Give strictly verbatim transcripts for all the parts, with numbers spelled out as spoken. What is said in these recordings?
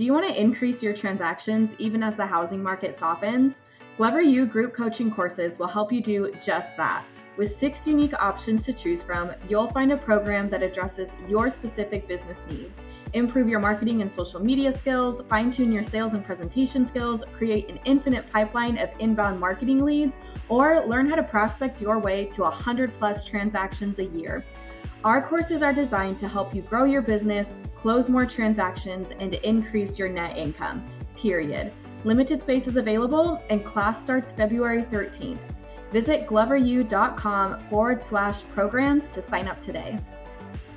Do you want to increase your transactions even as the housing market softens? Glover U group coaching courses will help you do just that. With six unique options to choose from, you'll find a program that addresses your specific business needs. Improve your marketing and social media skills, fine-tune your sales and presentation skills, create an infinite pipeline of inbound marketing leads, or learn how to prospect your way to one hundred plus transactions a year. Our courses are designed to help you grow your business, close more transactions, and increase your net income, period. Limited space is available, and class starts February thirteenth. Visit gloveru.com forward slash programs to sign up today.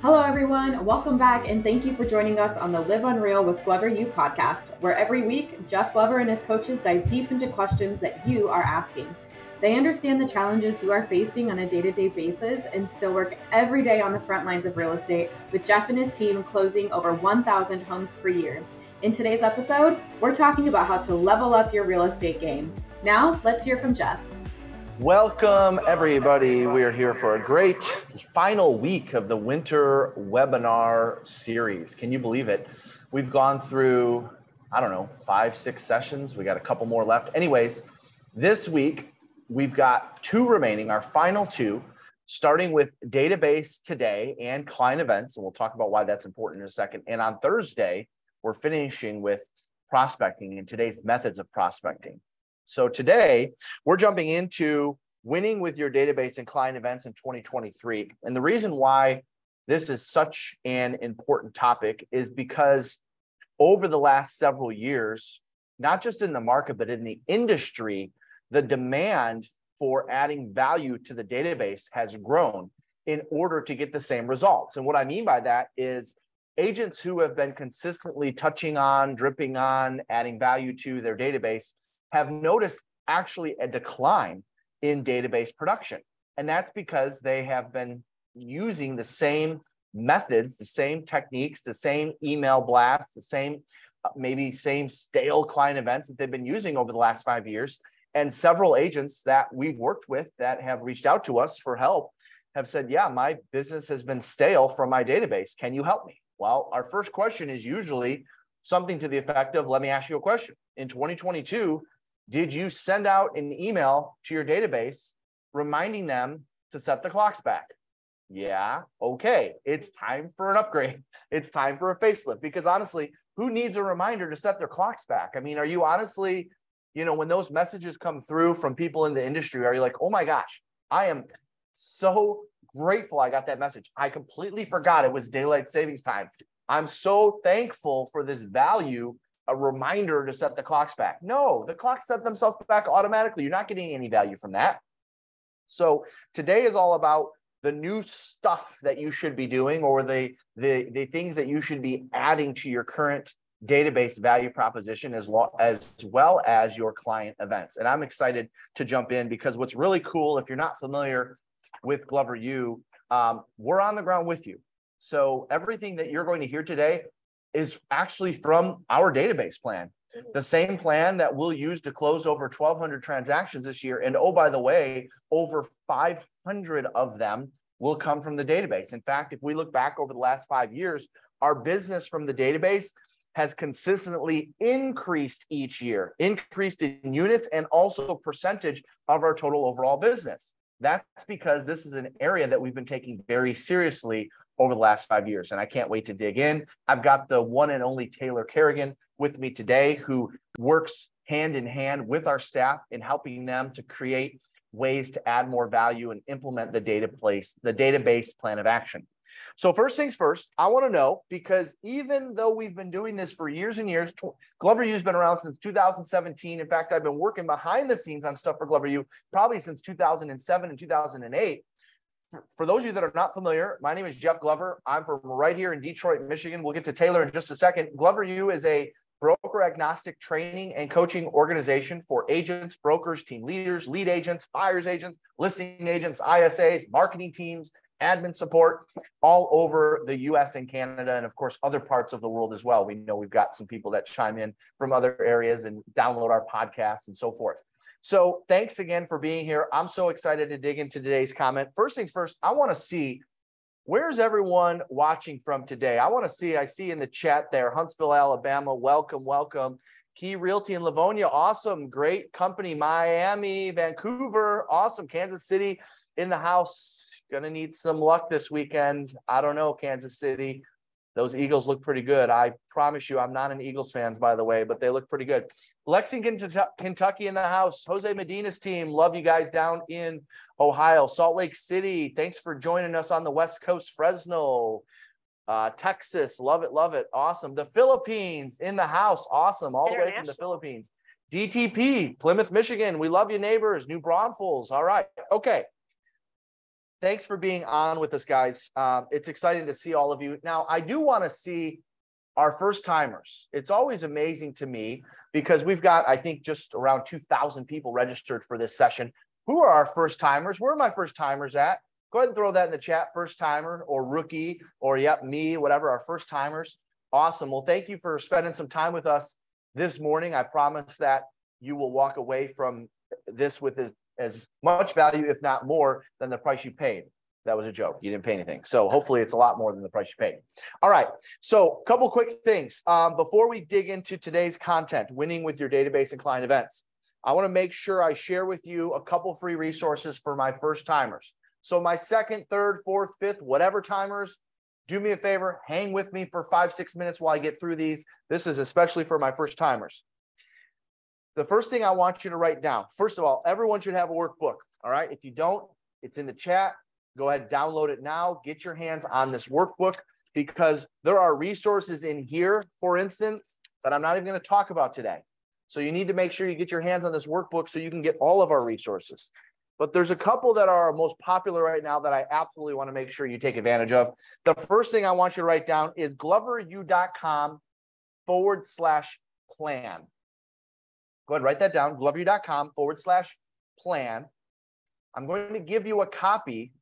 Hello, everyone. Welcome back, and thank you for joining us on the Live Unreal with Glover U podcast, where every week, Jeff Glover and his coaches dive deep into questions that you are asking. They understand the challenges you are facing on a day-to-day basis and still work every day on the front lines of real estate, with Jeff and his team closing over one thousand homes per year. In today's episode, we're talking about how to level up your real estate game. Now, let's hear from Jeff. Welcome, everybody. We are here for a great final week of the winter webinar series. Can you believe it? We've gone through, I don't know, five, six sessions. We got a couple more left. Anyways, this week, we've got two remaining, our final two, starting with database today and client events. And we'll talk about why that's important in a second. And on Thursday, we're finishing with prospecting and today's methods of prospecting. So today, we're jumping into winning with your database and client events in twenty twenty-three. And the reason why this is such an important topic is because over the last several years, not just in the market, but in the industry, the demand for adding value to the database has grown in order to get the same results. And what I mean by that is agents who have been consistently touching on, dripping on, adding value to their database have noticed actually a decline in database production. And that's because they have been using the same methods, the same techniques, the same email blasts, the same, maybe same stale client events that they've been using over the last five years. And several agents that we've worked with that have reached out to us for help have said, yeah, my business has been stale from my database. Can you help me? Well, our first question is usually something to the effect of, let me ask you a question. In twenty twenty-two, did you send out an email to your database reminding them to set the clocks back? Yeah, okay. It's time for an upgrade. It's time for a facelift, because honestly, who needs a reminder to set their clocks back? I mean, are you honestly, you know, when those messages come through from people in the industry, are you like, oh my gosh, I am so grateful I got that message. I completely forgot it was daylight savings time. I'm so thankful for this value, a reminder to set the clocks back. No, the clocks set themselves back automatically. You're not getting any value from that. So today is all about the new stuff that you should be doing, or the, the, the things that you should be adding to your current database value proposition, as, lo- as well as your client events. And I'm excited to jump in, because what's really cool, if you're not familiar with Glover U, um, we're on the ground with you. So everything that you're going to hear today is actually from our database plan, the same plan that we'll use to close over twelve hundred transactions this year. And oh, by the way, over five hundred of them will come from the database. In fact, if we look back over the last five years, our business from the database has consistently increased each year, increased in units and also percentage of our total overall business. That's because this is an area that we've been taking very seriously over the last five years. And I can't wait to dig in. I've got the one and only Taylor Kerrigan with me today, who works hand in hand with our staff in helping them to create ways to add more value and implement the data place, the database plan of action. So first things first, I want to know, because even though we've been doing this for years and years, Glover U's been around since two thousand seventeen. In fact, I've been working behind the scenes on stuff for Glover U probably since two thousand seven and two thousand eight. For those of you that are not familiar, my name is Jeff Glover. I'm from right here in Detroit, Michigan. We'll get to Taylor in just a second. Glover U is a broker agnostic training and coaching organization for agents, brokers, team leaders, lead agents, buyers agents, listing agents, I S As, marketing teams, admin support all over the U S and Canada, and of course, other parts of the world as well. We know we've got some people that chime in from other areas and download our podcasts and so forth. So thanks again for being here. I'm so excited to dig into today's comment. First things first, I want to see Where's everyone watching from today? I want to see, I see in the chat there, Huntsville, Alabama, welcome, welcome. Key Realty in Livonia, awesome, great company. Miami, Vancouver, awesome. Kansas City in the house, gonna need some luck this weekend. I don't know, Kansas City. Those Eagles look pretty good. I promise you, I'm not an Eagles fan, by the way, but they look pretty good. Lexington, Kentucky in the house. Jose Medina's team, love you guys down in Ohio. Salt Lake City, thanks for joining us on the West Coast. Fresno, uh, Texas, love it, love it, awesome. The Philippines in the house, awesome, all the way from the Philippines. D T P, Plymouth, Michigan, we love you neighbors. New Braunfels, all right, okay. Thanks for being on with us, guys. Um, it's exciting to see all of you. Now, I do want to see our first-timers. It's always amazing to me because we've got, I think, just around two thousand people registered for this session. Who are our first-timers? Where are my first-timers at? Go ahead and throw that in the chat, first-timer or rookie or, yep, me, whatever, our first-timers. Awesome. Well, thank you for spending some time with us this morning. I promise that you will walk away from this with this. As much value, if not more, than the price you paid. That was a joke. You didn't pay anything. So hopefully it's a lot more than the price you paid. All right. So a couple quick things. Um, before we dig into today's content, winning with your database and client events, I want to make sure I share with you a couple free resources for my first timers. So my second, third, fourth, fifth, whatever timers, do me a favor, hang with me for five, six minutes while I get through these. This is especially for my first timers. The first thing I want you to write down, first of all, everyone should have a workbook, all right? If you don't, it's in the chat. Go ahead, download it now. Get your hands on this workbook because there are resources in here, for instance, that I'm not even going to talk about today. So you need to make sure you get your hands on this workbook so you can get all of our resources. But there's a couple that are most popular right now that I absolutely want to make sure you take advantage of. The first thing I want you to write down is gloveru.com forward slash plan. Go ahead and write that down, gloveru.com forward slash plan. I'm going to give you a copy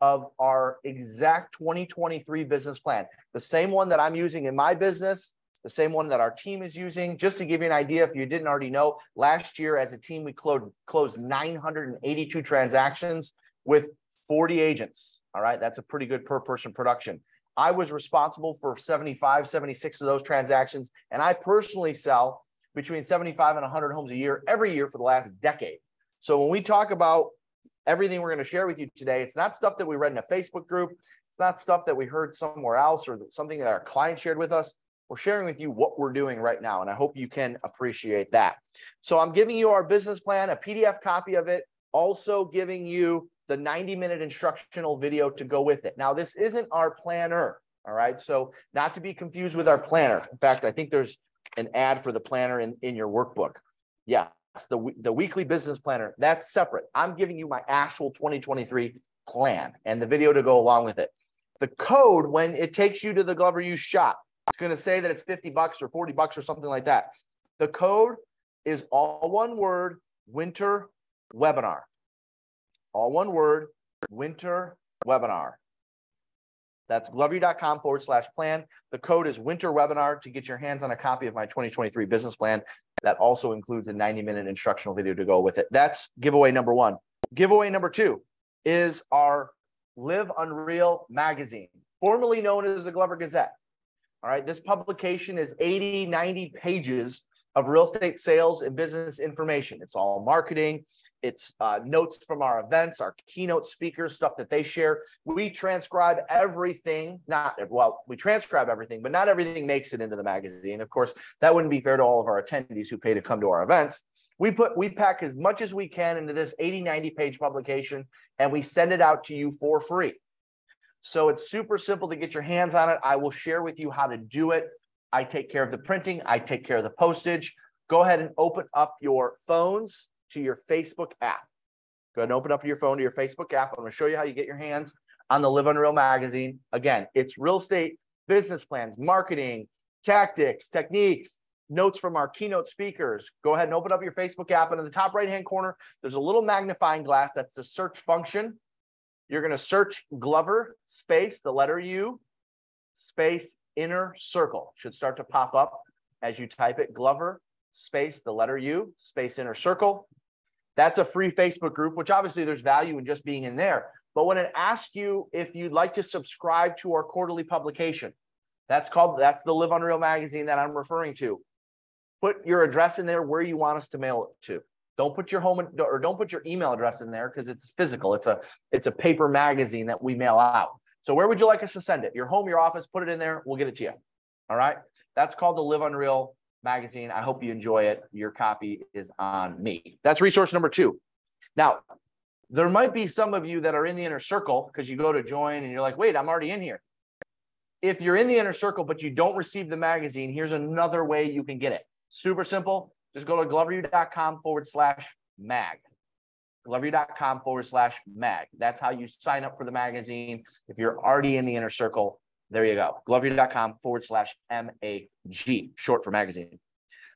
of our exact twenty twenty-three business plan, the same one that I'm using in my business, the same one that our team is using. Just to give you an idea, if you didn't already know, last year as a team, we closed, closed nine hundred eighty-two transactions with forty agents. All right, that's a pretty good per person production. I was responsible for seventy-five, seventy-six of those transactions, and I personally sell between seventy-five and one hundred homes a year, every year for the last decade. So when we talk about everything we're going to share with you today, it's not stuff that we read in a Facebook group. It's not stuff that we heard somewhere else or something that our client shared with us. We're sharing with you what we're doing right now, and I hope you can appreciate that. So I'm giving you our business plan, a P D F copy of it, also giving you the ninety-minute instructional video to go with it. Now, this isn't our planner, all right? So not to be confused with our planner. In fact, I think there's an ad for the planner in, in your workbook. Yeah, it's the, the weekly business planner. That's separate. I'm giving you my actual twenty twenty-three plan and the video to go along with it. The code, when it takes you to the Glover U shop, it's going to say that it's fifty bucks or forty bucks or something like that. The code is all one word, winter webinar. All one word, winter webinar. That's gloveru.com forward slash plan. The code is winter webinar to get your hands on a copy of my twenty twenty-three business plan. That also includes a ninety-minute instructional video to go with it. That's giveaway number one. Giveaway number two is our Live Unreal magazine, formerly known as the Glover Gazette. All right, this publication is eighty, ninety pages of real estate sales and business information. It's all marketing. It's uh, notes from our events, our keynote speakers, stuff that they share. We transcribe everything, not, well, we transcribe everything, but not everything makes it into the magazine. Of course, that wouldn't be fair to all of our attendees who pay to come to our events. We put, we pack as much as we can into this eighty, ninety page publication, and we send it out to you for free. So it's super simple to get your hands on it. I will share with you how to do it. I take care of the printing. I take care of the postage. Go ahead and open up your phones to your Facebook app. Go ahead and open up your phone to your Facebook app. I'm gonna show you how you get your hands on the Live Unreal magazine. Again, it's real estate business plans, marketing, tactics, techniques, notes from our keynote speakers. Go ahead and open up your Facebook app, and in the top right-hand corner, there's a little magnifying glass. That's the search function. You're gonna search Glover, space, the letter U, space, inner circle. Should start to pop up as you type it, Glover, space, the letter U, space, inner circle. That's a free Facebook group, which obviously there's value in just being in there. But when it asks you if you'd like to subscribe to our quarterly publication, that's called, that's the Live Unreal magazine that I'm referring to. Put your address in there where you want us to mail it to. Don't put your home or don't put your email address in there because it's physical. It's a, it's a paper magazine that we mail out. So where would you like us to send it? Your home, your office, put it in there. We'll get it to you. All right. That's called the Live Unreal magazine. I hope you enjoy it. Your copy is on me. That's resource number two. Now, there might be some of you that are in the inner circle because you go to join and you're like, wait, I'm already in here. If you're in the inner circle, but you don't receive the magazine, here's another way you can get it. Super simple. Just go to glover u dot com forward slash mag. glover u dot com forward slash mag. That's how you sign up for the magazine. If you're already in the inner circle, there you go. glover u dot com forward slash M A G, short for magazine.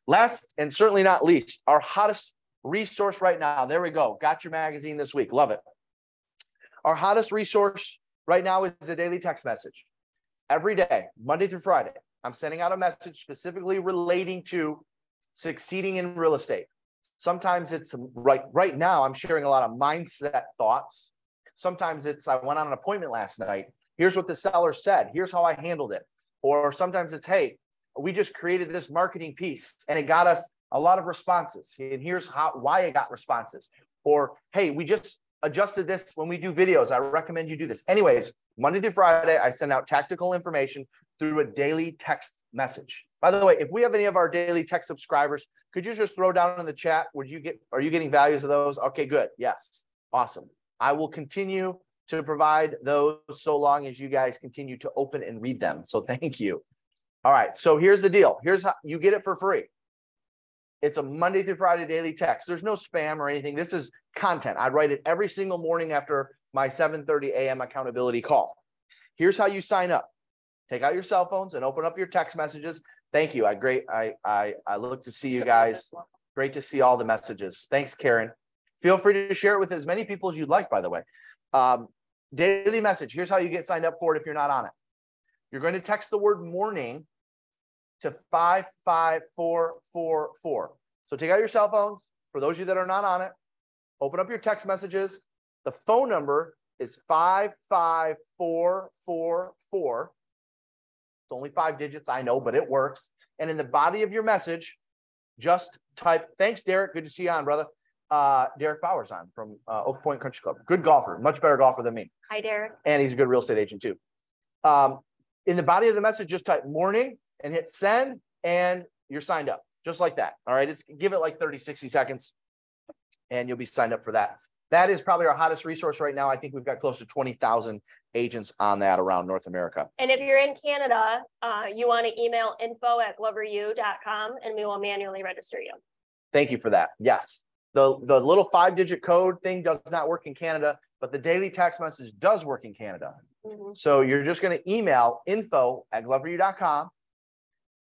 Last and certainly not least, our hottest resource right now. There we go. Got your magazine this week. Love it. Our hottest resource right now is the daily text message. Every day, Monday through Friday, I'm sending out a message specifically relating to succeeding in real estate. Sometimes it's right, right now, I'm sharing a lot of mindset thoughts. Sometimes it's, I went on an appointment last night. Here's what the seller said. Here's how I handled it. Or sometimes it's, hey, we just created this marketing piece and it got us a lot of responses. And here's how, why it got responses. Or, hey, we just adjusted this when we do videos. I recommend you do this. Anyways, Monday through Friday, I send out tactical information through a daily text message. By the way, if we have any of our daily text subscribers, could you just throw down in the chat, would you get, are you getting values of those? Okay, good. Yes. Awesome. I will continue to provide those so long as you guys continue to open and read them. So thank you. All right. So here's the deal. Here's how you get it for free. It's a Monday through Friday daily text. There's no spam or anything. This is content. I write it every single morning after my seven thirty a m accountability call. Here's how you sign up. Take out your cell phones and open up your text messages. Thank you. I great. I, I, I look to see you guys. Great to see all the messages. Thanks, Karen. Feel free to share it with as many people as you'd like, by the way. Um, daily message. Here's how you get signed up for it if you're not on it. You're going to text the word morning to five five four four four. So take out your cell phones. For those of you that are not on it, open up your text messages. The phone number is five five four four four. It's only five digits, I know, but it works. And in the body of your message, just type, thanks, Derek. Good to see you on, brother. Uh, Derek Bowers on from uh, Oak Point Country Club. Good golfer, much better golfer than me. Hi, Derek. And he's a good real estate agent too. Um, in the body of the message, just type morning and hit send and you're signed up. Just like that. All right, it's give it like thirty, sixty seconds and you'll be signed up for that. That is probably our hottest resource right now. I think we've got close to twenty thousand agents on that around North America. And if you're in Canada, uh, you want to email info at glover u dot com and we will manually register you. Thank you for that. Yes. The, the little five-digit code thing does not work in Canada, but the daily text message does work in Canada. Mm-hmm. So you're just going to email info at glover u dot com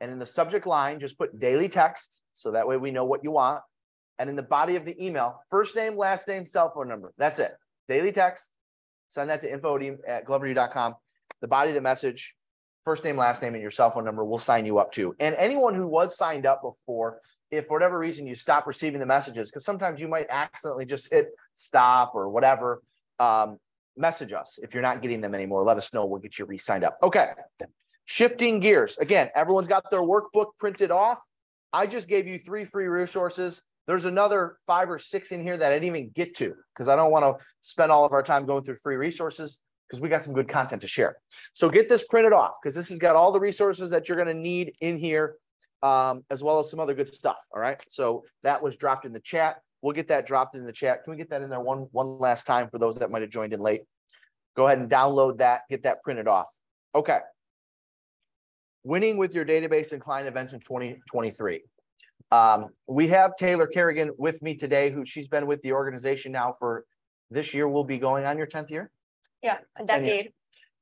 and in the subject line, just put daily text. So that way we know what you want. And in the body of the email, first name, last name, cell phone number. That's it. Daily text. Send that to info at glover u dot com. The body of the message, first name, last name, and your cell phone number will sign you up too. And anyone who was signed up before, if for whatever reason you stop receiving the messages, because sometimes you might accidentally just hit stop or whatever, um, message us. If you're not getting them anymore, let us know. We'll get you re-signed up. Okay. Shifting gears. Again, everyone's got their workbook printed off. I just gave you three free resources. There's another five or six in here that I didn't even get to because I don't want to spend all of our time going through free resources because we got some good content to share. So get this printed off because this has got all the resources that you're going to need in here, um, as well as some other good stuff. All right. So that was dropped in the chat. We'll get that dropped in the chat. Can we get that in there one, one last time for those that might have joined in late? Go ahead and download that. Get that printed off. Okay. Winning with your database and client events in twenty twenty-three. Um, we have Taylor Kerrigan with me today, who she's been with the organization now for this year. We'll be going on your tenth year. Yeah, a decade.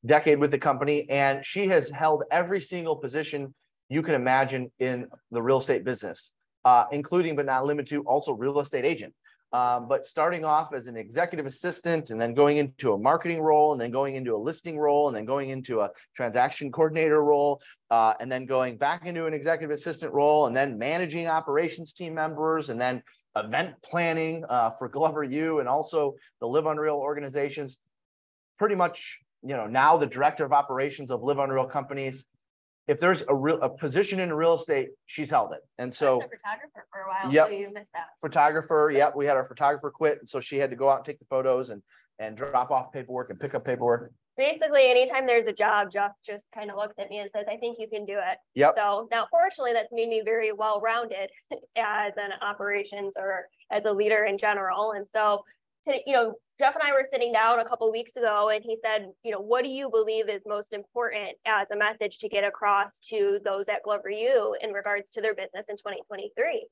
Decade with the company. And she has held every single position you can imagine in the real estate business, uh, including but not limited to also real estate agent. Um, but starting off as an executive assistant and then going into a marketing role and then going into a listing role and then going into a transaction coordinator role uh, and then going back into an executive assistant role and then managing operations team members and then event planning uh, for Glover U and also the Live Unreal organizations. pretty much, you know, now the director of operations of Live Unreal Companies. If there's a real a position in real estate, she's held it. And so, so photographer for a while. Yep. So you missed that. Photographer. Yep. We had our photographer quit. And so she had to go out and take the photos and, and drop off paperwork and pick up paperwork. Basically, anytime there's a job, Jeff just kind of looks at me and says, I think you can do it. Yep. So now, fortunately, that's made me very well-rounded as an operations or as a leader in general. And so, to, you know, Jeff and I were sitting down a couple of weeks ago, and he said, you know, what do you believe is most important as a message to get across to those at Glover U in regards to their business in twenty twenty-three?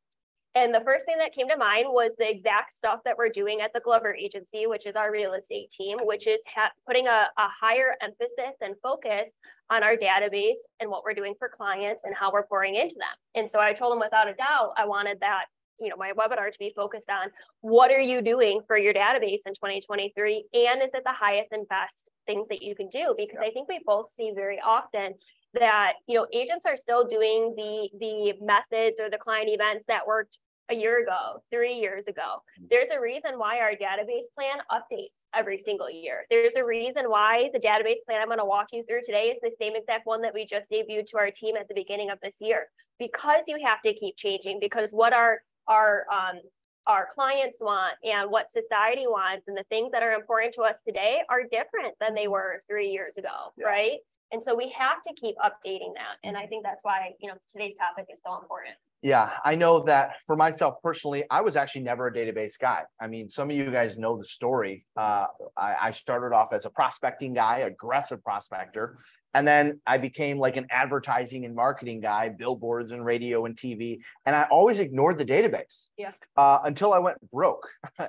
And the first thing that came to mind was the exact stuff that we're doing at the Glover Agency, which is our real estate team, which is ha- putting a, a higher emphasis and focus on our database and what we're doing for clients and how we're pouring into them. And so I told him without a doubt, I wanted that, you know, my webinar to be focused on what are you doing for your database in twenty twenty-three? And is it the highest and best things that you can do? Because I think we both see very often that, you know, agents are still doing the the methods or the client events that worked a year ago, three years ago. There's a reason why our database plan updates every single year. There's a reason why the database plan I'm going to walk you through today is the same exact one that we just debuted to our team at the beginning of this year, because you have to keep changing, because what our our um our clients want and what society wants and the things that are important to us today are different than they were three years ago, yeah. Right? And so we have to keep updating that. And I think that's why, you know, today's topic is so important. Yeah, I know that for myself personally, I was actually never a database guy. I mean, some of you guys know the story. Uh, I, I started off as a prospecting guy, aggressive prospector. And then I became like an advertising and marketing guy, billboards and radio and T V. And I always ignored the database. Yeah. Uh, until I went broke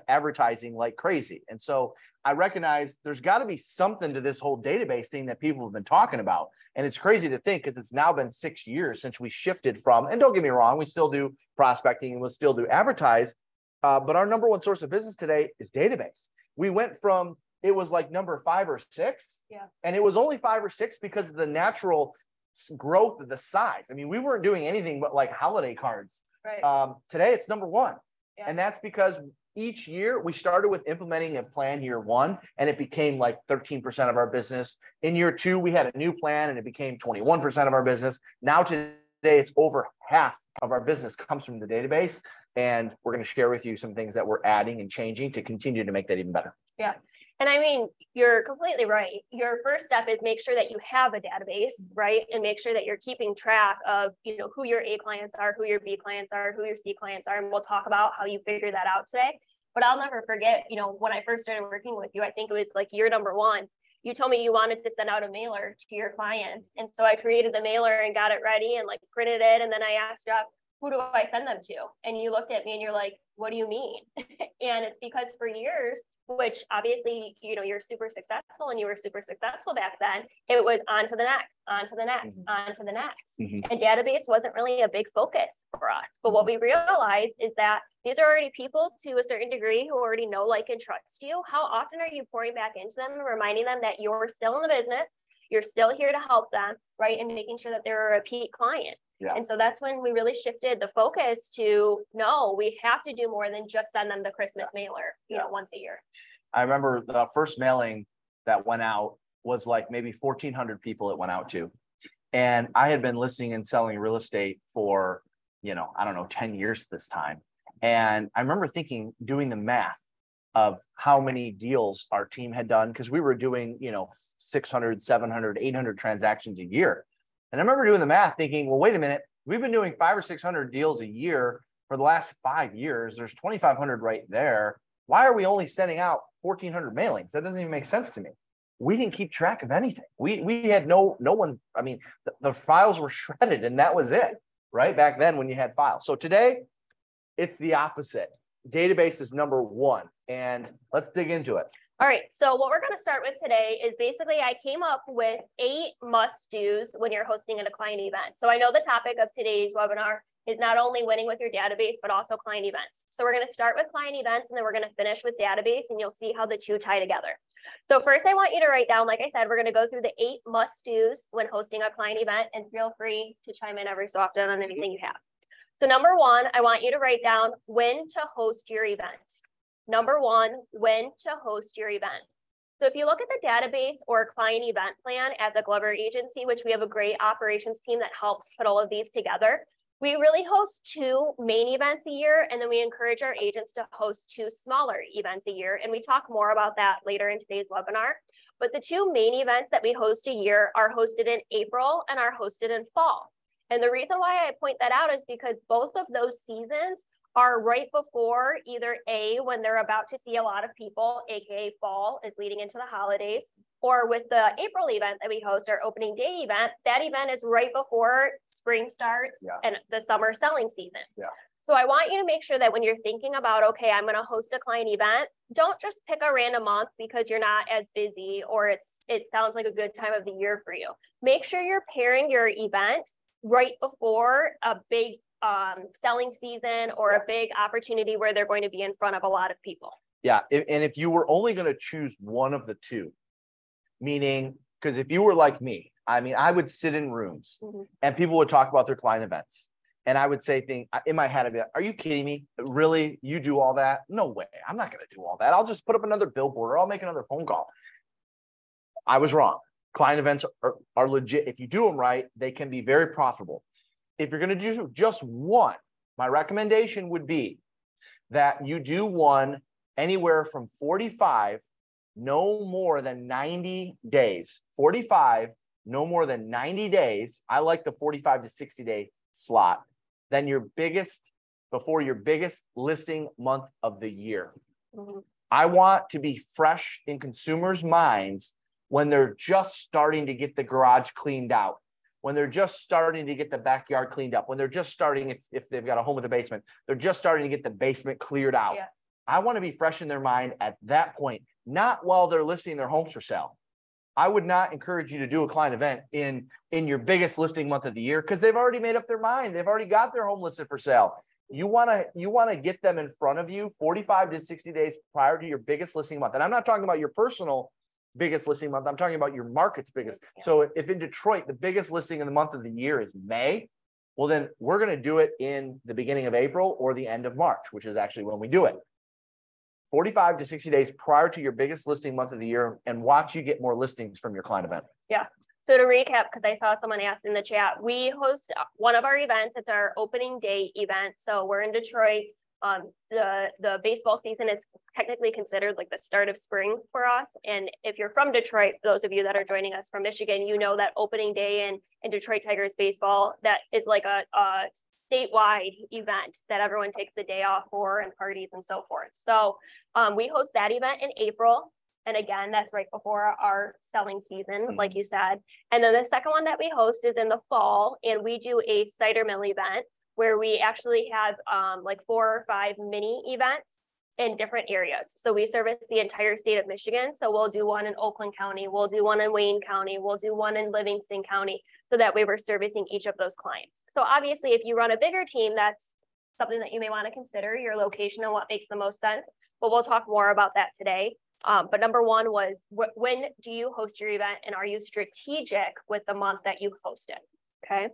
advertising like crazy. And so I recognized there's got to be something to this whole database thing that people have been talking about. And it's crazy to think, because it's now been six years since we shifted from, and don't get me wrong, we still do prospecting and we'll still do advertise. Uh, but our number one source of business today is database. We went from it was like number five or six. Yeah. And it was only five or six because of the natural growth of the size. I mean, we weren't doing anything but like holiday cards. Right. Um, today it's number one. Yeah. And that's because each year we started with implementing a plan year one, and it became like thirteen percent of our business. In year two, we had a new plan and it became twenty-one percent of our business. Now today it's over half of our business comes from the database. And we're going to share with you some things that we're adding and changing to continue to make that even better. Yeah. And I mean, you're completely right. Your first step is make sure that you have a database, right? And make sure that you're keeping track of, you know, who your A clients are, who your B clients are, who your C clients are. And we'll talk about how you figure that out today. But I'll never forget, you know, when I first started working with you, I think it was like year number one, you told me you wanted to send out a mailer to your clients. And so I created the mailer and got it ready and like printed it. And then I asked Jeff, who do I send them to? And you looked at me and you're like, what do you mean? And it's because for years, which obviously, you know, you're super successful and you were super successful back then, it was on to the next, on to the next, mm-hmm. on to the next. Mm-hmm. And database wasn't really a big focus for us. But what we realized is that these are already people to a certain degree who already know, like, and trust you. How often are you pouring back into them and reminding them that you're still in the business, you're still here to help them, right? And making sure that they're a repeat client. Yeah. And so that's when we really shifted the focus to, no, we have to do more than just send them the Christmas yeah. mailer, you yeah. know, once a year. I remember the first mailing that went out was like maybe fourteen hundred people it went out to. And I had been listing and selling real estate for, you know, I don't know, ten years at this time. And I remember thinking, doing the math of how many deals our team had done, because we were doing, you know, six hundred, seven hundred, eight hundred transactions a year. And I remember doing the math thinking, well, wait a minute, we've been doing five or six hundred deals a year for the last five years. There's twenty-five hundred right there. Why are we only sending out fourteen hundred mailings? That doesn't even make sense to me. We didn't keep track of anything. We we had no, no one, I mean, the, the files were shredded and that was it, right? Back then when you had files. So today it's the opposite. Database is number one, and let's dig into it. All right, so what we're going to start with today is basically I came up with eight must-dos when you're hosting a client event. So I know the topic of today's webinar is not only winning with your database, but also client events. So we're going to start with client events, and then we're going to finish with database, and you'll see how the two tie together. So first, I want you to write down, like I said, we're going to go through the eight must-dos when hosting a client event, and feel free to chime in every so often on anything you have. So number one, I want you to write down when to host your event. Number one, when to host your event. So if you look at the database or client event plan at the Glover Agency, which we have a great operations team that helps put all of these together, we really host two main events a year, and then we encourage our agents to host two smaller events a year. And we talk more about that later in today's webinar. But the two main events that we host a year are hosted in April and are hosted in fall. And the reason why I point that out is because both of those seasons are right before either A, when they're about to see a lot of people, aka fall is leading into the holidays, or with the April event that we host, our opening day event, that event is right before spring starts yeah. and the summer selling season. Yeah. So I want you to make sure that when you're thinking about, okay, I'm gonna host a client event, don't just pick a random month because you're not as busy or it's it sounds like a good time of the year for you. Make sure you're pairing your event right before a big Um, selling season or yeah. a big opportunity where they're going to be in front of a lot of people. Yeah. And if you were only going to choose one of the two, meaning, because if you were like me, I mean, I would sit in rooms mm-hmm. and people would talk about their client events. And I would say things in my head, I'd be like, are you kidding me? Really? You do all that? No way. I'm not going to do all that. I'll just put up another billboard or I'll make another phone call. I was wrong. Client events are, are legit. If you do them right, they can be very profitable. If you're going to do just one, my recommendation would be that you do one anywhere from forty-five, no more than ninety days. forty-five, no more than ninety days. I like the forty-five to sixty day slot. Then your biggest, before your biggest listing month of the year. Mm-hmm. I want to be fresh in consumers' minds when they're just starting to get the garage cleaned out, when they're just starting to get the backyard cleaned up, when they're just starting, if, if they've got a home with a basement, they're just starting to get the basement cleared out. Yeah. I want to be fresh in their mind at that point, not while they're listing their homes for sale. I would not encourage you to do a client event in, in your biggest listing month of the year because they've already made up their mind. They've already got their home listed for sale. You want to you want to get them in front of you forty-five to sixty days prior to your biggest listing month. And I'm not talking about your personal biggest listing month. I'm talking about your market's biggest. Yeah. So if in Detroit, the biggest listing in the month of the year is May, well, then we're going to do it in the beginning of April or the end of March, which is actually when we do it. forty-five to sixty days prior to your biggest listing month of the year, and watch you get more listings from your client event. Yeah. So to recap, because I saw someone asked in the chat, we host one of our events. It's our opening day event. So we're in Detroit. Um, the, the baseball season is technically considered like the start of spring for us. And if you're from Detroit, those of you that are joining us from Michigan, you know that opening day in, in Detroit Tigers baseball, that is like a, a statewide event that everyone takes the day off for and parties and so forth. So um, we host that event in April. And again, that's right before our selling season, mm-hmm. like you said. And then the second one that we host is in the fall, and we do a cider mill event, where we actually have um, like four or five mini events in different areas. So we service the entire state of Michigan. So we'll do one in Oakland County, we'll do one in Wayne County, we'll do one in Livingston County. So that way we're servicing each of those clients. So obviously if you run a bigger team, that's something that you may wanna consider, your location and what makes the most sense, but we'll talk more about that today. Um, but number one was, wh- when do you host your event, and are you strategic with the month that you host it, okay?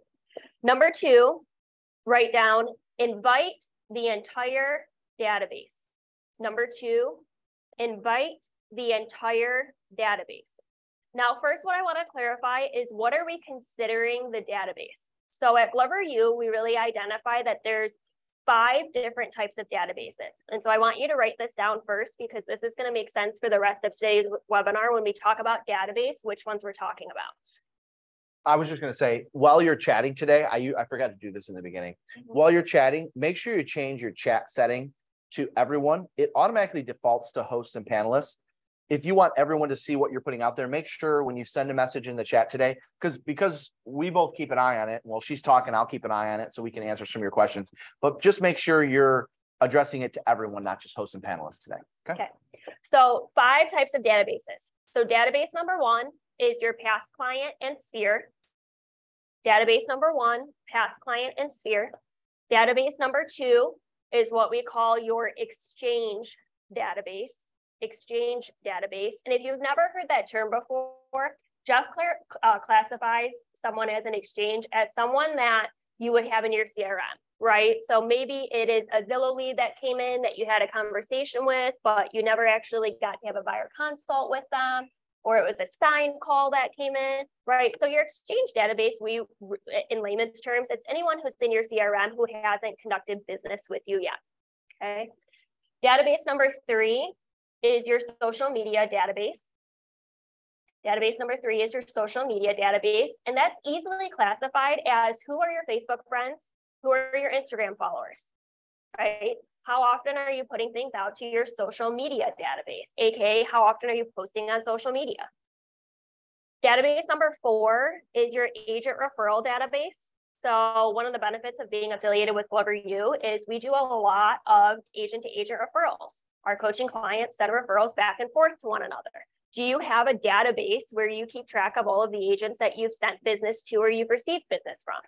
Number two, write down, invite the entire database. Number two, invite the entire database. Now, first, what I want to clarify is, what are we considering the database? So at Glover U, we really identify that there's five different types of databases. And so I want you to write this down first, because this is going to make sense for the rest of today's webinar when we talk about database, which ones we're talking about. I was just going to say, while you're chatting today, I, I forgot to do this in the beginning. Mm-hmm. While you're chatting, make sure you change your chat setting to everyone. It automatically defaults to hosts and panelists. If you want everyone to see what you're putting out there, make sure when you send a message in the chat today, because because we both keep an eye on it. Well, she's talking, I'll keep an eye on it so we can answer some of your questions. But just make sure you're addressing it to everyone, not just hosts and panelists today. Okay. Okay. So five types of databases. So database number one is your past client and sphere. Database number one, past client and sphere. Database number two is what we call your exchange database, exchange database. And if you've never heard that term before, Jeff Clare, uh, classifies someone as an exchange as someone that you would have in your C R M, right? So maybe it is a Zillow lead that came in that you had a conversation with, but you never actually got to have a buyer consult with them, or it was a sign call that came in, right? So your exchange database, we, in layman's terms, it's anyone who's in your C R M who hasn't conducted business with you yet, okay? Database number three is your social media database. Database number three is your social media database, and that's easily classified as who are your Facebook friends, who are your Instagram followers, right? How often are you putting things out to your social media database, aka how often are you posting on social media? Database number four is your agent referral database. So one of the benefits of being affiliated with Glover U is we do a lot of agent-to-agent referrals. Our coaching clients send referrals back and forth to one another. Do you have a database where you keep track of all of the agents that you've sent business to or you've received business from?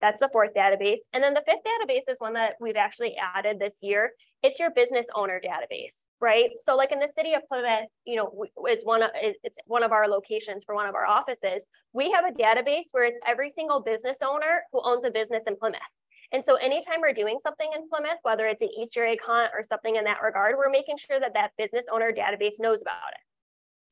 That's the fourth database. And then the fifth database is one that we've actually added this year. It's your business owner database, right? So like in the city of Plymouth, you know, it's one of, it's one of our locations for one of our offices. We have a database where it's every single business owner who owns a business in Plymouth. And so anytime we're doing something in Plymouth, whether it's an Easter egg hunt or something in that regard, we're making sure that that business owner database knows about it.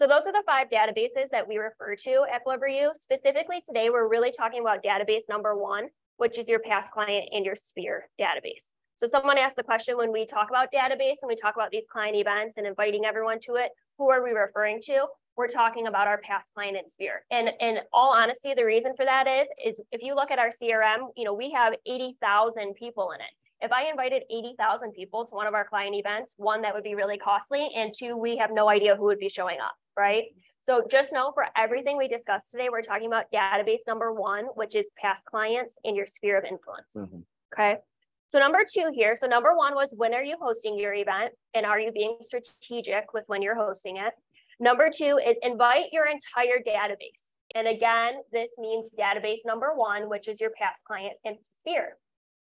So those are the five databases that we refer to at Glover U. Specifically today, we're really talking about database number one, which is your past client and your sphere database. So someone asked the question, when we talk about database and we talk about these client events and inviting everyone to it, who are we referring to? We're talking about our past client and sphere. And in all honesty, the reason for that is, is if you look at our C R M, you know, we have eighty thousand people in it. If I invited eighty thousand people to one of our client events, one, that would be really costly, and two, we have no idea who would be showing up, right? So just know for everything we discussed today, we're talking about database number one, which is past clients and your sphere of influence, mm-hmm. okay? So number two here, so number one was, when are you hosting your event and are you being strategic with when you're hosting it? Number two is invite your entire database. And again, this means database number one, which is your past client and sphere.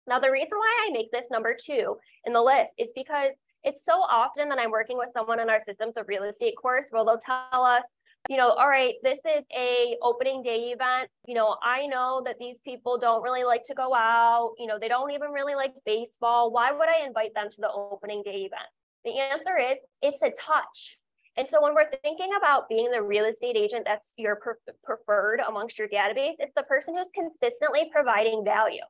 Now, the reason why I make this number two in the list is because it's so often that I'm working with someone in our Systems of Real Estate course where they'll tell us, you know, all right, this is a opening day event. You know, I know that these people don't really like to go out. You know, they don't even really like baseball. Why would I invite them to the opening day event? The answer is it's a touch. And so when we're thinking about being the real estate agent that's your pre- preferred amongst your database, it's the person who's consistently providing value.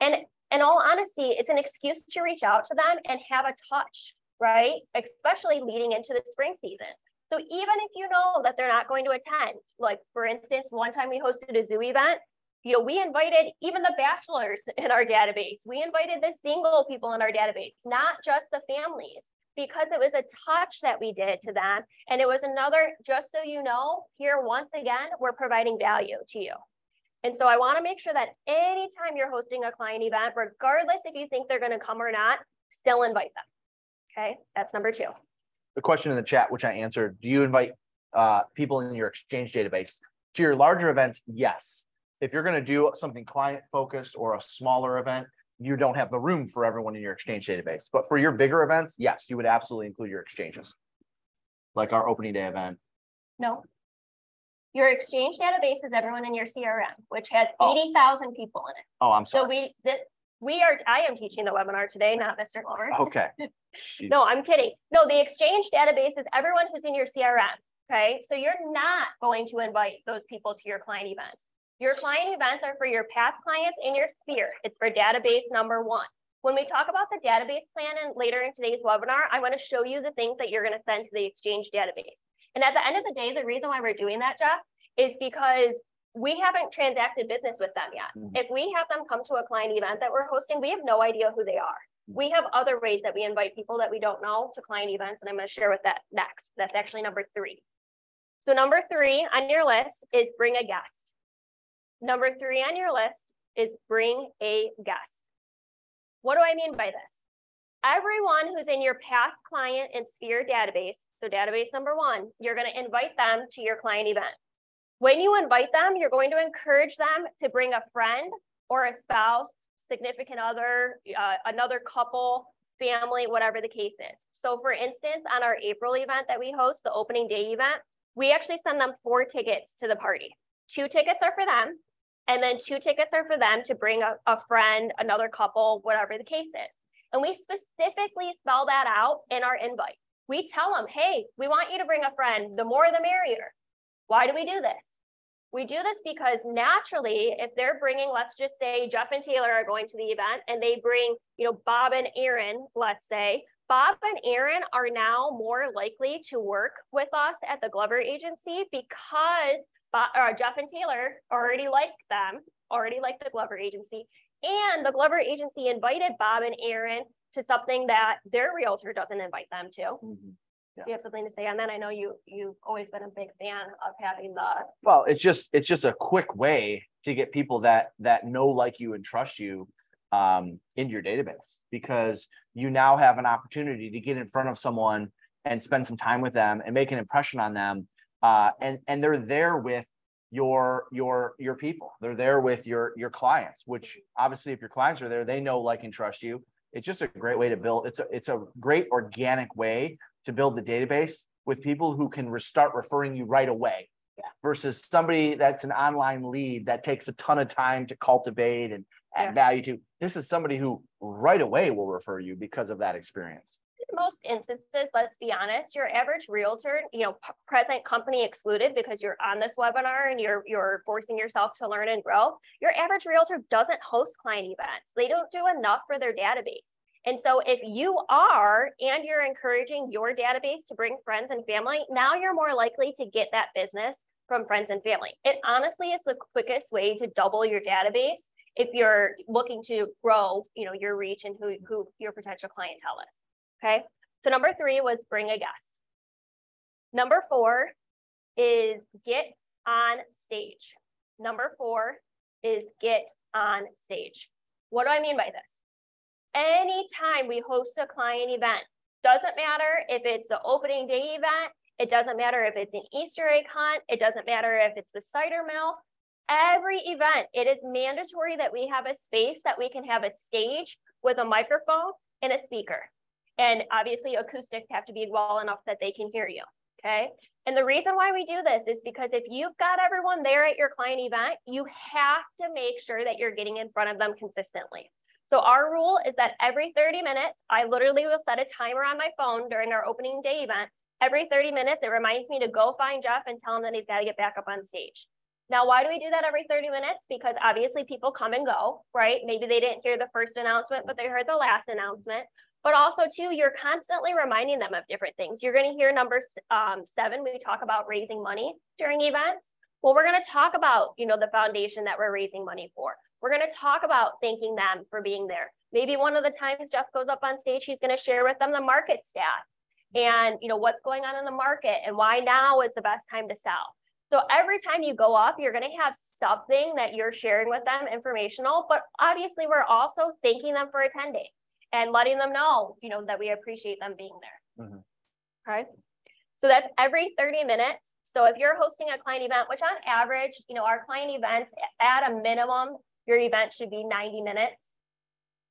And in all honesty, it's an excuse to reach out to them and have a touch, right? Especially leading into the spring season. So even if you know that they're not going to attend, like for instance, one time we hosted a zoo event, you know, we invited even the bachelors in our database. We invited the single people in our database, not just the families, because it was a touch that we did to them. And it was another, just so you know, here once again, we're providing value to you. And so I want to make sure that anytime you're hosting a client event, regardless if you think they're going to come or not, still invite them. Okay, that's number two. The question in the chat, which I answered, do you invite uh, people in your exchange database? To your larger events, yes. If you're going to do something client-focused or a smaller event, you don't have the room for everyone in your exchange database. But for your bigger events, yes, you would absolutely include your exchanges, like our opening day event. No. Your exchange database is everyone in your C R M, which has oh. eighty thousand people in it. Oh, I'm sorry. So we this, we are, I am teaching the webinar today, not Mister Glover. Okay. No, I'm kidding. No, the exchange database is everyone who's in your C R M, okay? So you're not going to invite those people to your client events. Your client events are for your past clients and your sphere. It's for database number one. When we talk about the database plan and later in today's webinar, I want to show you the things that you're going to send to the exchange database. And at the end of the day, the reason why we're doing that, Jeff, is because we haven't transacted business with them yet. Mm-hmm. If we have them come to a client event that we're hosting, we have no idea who they are. Mm-hmm. We have other ways that we invite people that we don't know to client events, and I'm going to share with that next. That's actually number three. So number three on your list is bring a guest. Number three on your list is bring a guest. What do I mean by this? Everyone who's in your past client and sphere database, so database number one, you're going to invite them to your client event. When you invite them, you're going to encourage them to bring a friend or a spouse, significant other, uh, another couple, family, whatever the case is. So for instance, on our April event that we host, the opening day event, we actually send them four tickets to the party. Two tickets are for them And then two tickets are for them to bring a, a friend, another couple, whatever the case is. And we specifically spell that out in our invite. We tell them, hey, we want you to bring a friend. The more the merrier. Why do we do this? We do this because naturally, if they're bringing, let's just say Jeff and Taylor are going to the event and they bring, you know, Bob and Aaron, let's say, Bob and Aaron are now more likely to work with us at the Glover Agency because Bob, or Jeff and Taylor already like them, already like the Glover Agency. And the Glover Agency invited Bob and Aaron to something that their realtor doesn't invite them to. Mm-hmm. Yeah. You have something to say on that? I know you you've always been a big fan of having the. Well, it's just it's just a quick way to get people that that know, like you, and trust you um, into your database, because you now have an opportunity to get in front of someone and spend some time with them and make an impression on them, uh, and and they're there with your your your people. They're there with your your clients, which obviously, if your clients are there, they know, like, and trust you. It's just a great way to build. It's a it's a great organic way to build the database with people who can re- start referring you right away, yeah, versus somebody that's an online lead that takes a ton of time to cultivate and add yeah. value to. This is somebody who right away will refer you because of that experience. In most instances, let's be honest, your average realtor, you know, p- present company excluded, because you're on this webinar and you're you're forcing yourself to learn and grow. Your average realtor doesn't host client events. They don't do enough for their database. And so if you are, and you're encouraging your database to bring friends and family, now you're more likely to get that business from friends and family. It honestly is the quickest way to double your database if you're looking to grow, you know, your reach and who, who your potential clientele is. Okay. So number three was bring a guest. Number four is get on stage. Number four is get on stage. What do I mean by this? Anytime we host a client event, doesn't matter if it's the opening day event, it doesn't matter if it's an Easter egg hunt, it doesn't matter if it's the cider mill, every event, it is mandatory that we have a space that we can have a stage with a microphone and a speaker. And obviously acoustics have to be well enough that they can hear you, okay? And the reason why we do this is because if you've got everyone there at your client event, you have to make sure that you're getting in front of them consistently. So our rule is that every thirty minutes, I literally will set a timer on my phone during our opening day event. Every thirty minutes, it reminds me to go find Jeff and tell him that he's got to get back up on stage. Now, why do we do that every thirty minutes? Because obviously people come and go, right? Maybe they didn't hear the first announcement, but they heard the last announcement. But also too, you're constantly reminding them of different things. You're going to hear number um, seven, we talk about raising money during events. Well, we're going to talk about, you know, the foundation that we're raising money for. We're going to talk about thanking them for being there. Maybe one of the times Jeff goes up on stage, he's going to share with them the market stats and, you know, what's going on in the market and why now is the best time to sell. So every time you go up, you're going to have something that you're sharing with them, informational, but obviously we're also thanking them for attending and letting them know, you know, that we appreciate them being there. Mm-hmm. Okay. So that's every thirty minutes. So if you're hosting a client event, which on average, you know, our client events at a minimum, your event should be ninety minutes.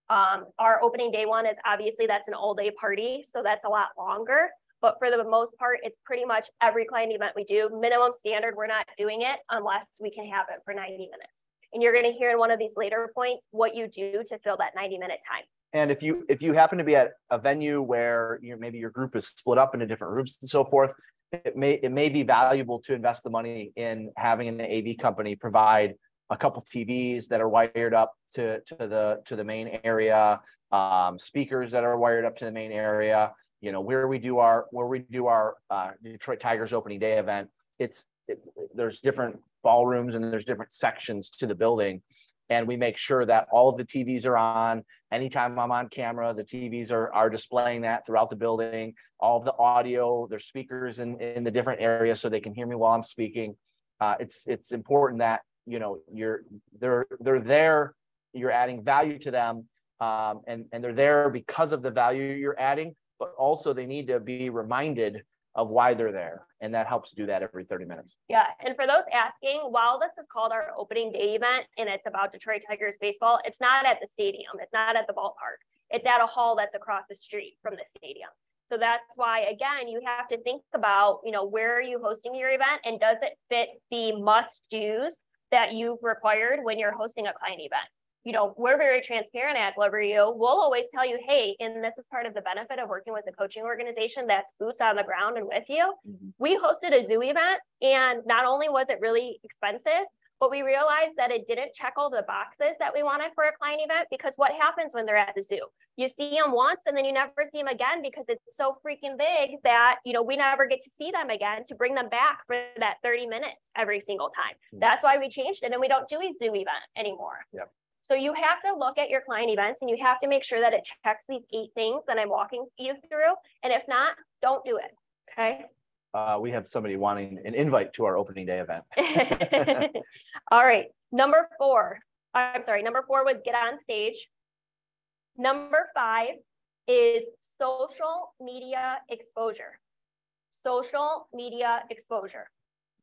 Um, our opening day one is obviously that's an all day party. So that's a lot longer, but for the most part, it's pretty much every client event we do. Minimum standard, we're not doing it unless we can have it for ninety minutes. And you're going to hear in one of these later points what you do to fill that ninety minute time. And if you if you happen to be at a venue where you maybe your group is split up into different groups and so forth, it may it may be valuable to invest the money in having an A V company provide a couple T Vs that are wired up to, to the to the main area, um, speakers that are wired up to the main area. You know, where we do our where we do our uh, Detroit Tigers opening day event. It's it, there's different ballrooms and there's different sections to the building, and we make sure that all of the T Vs are on. Anytime I'm on camera, the T Vs are are displaying that throughout the building. All of the audio, there's speakers in in the different areas so they can hear me while I'm speaking. Uh, it's it's important that, you know, you're they're they're there, you're adding value to them, um, and and they're there because of the value you're adding, but also they need to be reminded of why they're there, and that helps do that every thirty minutes. Yeah, and for those asking, while this is called our opening day event and it's about Detroit Tigers baseball, it's not at the stadium, it's not at the ballpark, it's at a hall that's across the street from the stadium. So that's why, again, you have to think about, you know, where are you hosting your event and does it fit the must-dos that you've required when you're hosting a client event. You know, we're very transparent at Glover U. We'll always tell you, hey, and this is part of the benefit of working with a coaching organization that's boots on the ground and with you. Mm-hmm. We hosted a Zoo event, and not only was it really expensive, but we realized that it didn't check all the boxes that we wanted for a client event, because what happens when they're at the zoo? You see them once and then you never see them again, because it's so freaking big that, you know, we never get to see them again to bring them back for that thirty minutes every single time. Mm-hmm. That's why we changed it, and we don't do a Zoo event anymore. Yep. So you have to look at your client events and you have to make sure that it checks these eight things that I'm walking you through. And if not, don't do it. Okay. Uh, we have somebody wanting an invite to our opening day event. All right. Number four, I'm sorry. Number four was get on stage. Number five is social media exposure. Social media exposure.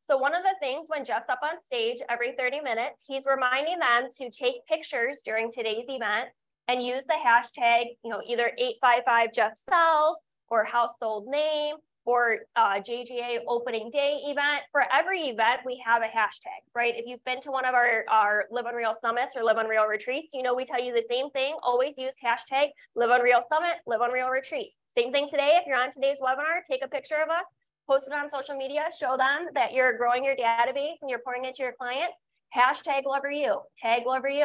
So one of the things when Jeff's up on stage every thirty minutes, he's reminding them to take pictures during today's event and use the hashtag, you know, either eight five five Jeff Sells or household name or uh, J G A opening day event. For every event, we have a hashtag, right? If you've been to one of our, our Live Unreal Summits or Live Unreal Retreats, you know, we tell you the same thing. Always use hashtag Live Unreal Summit, Live Unreal Retreat. Same thing today. If you're on today's webinar, take a picture of us. Post it on social media, show them that you're growing your database and you're pouring it to your clients. Hashtag Glover U, tag Glover U.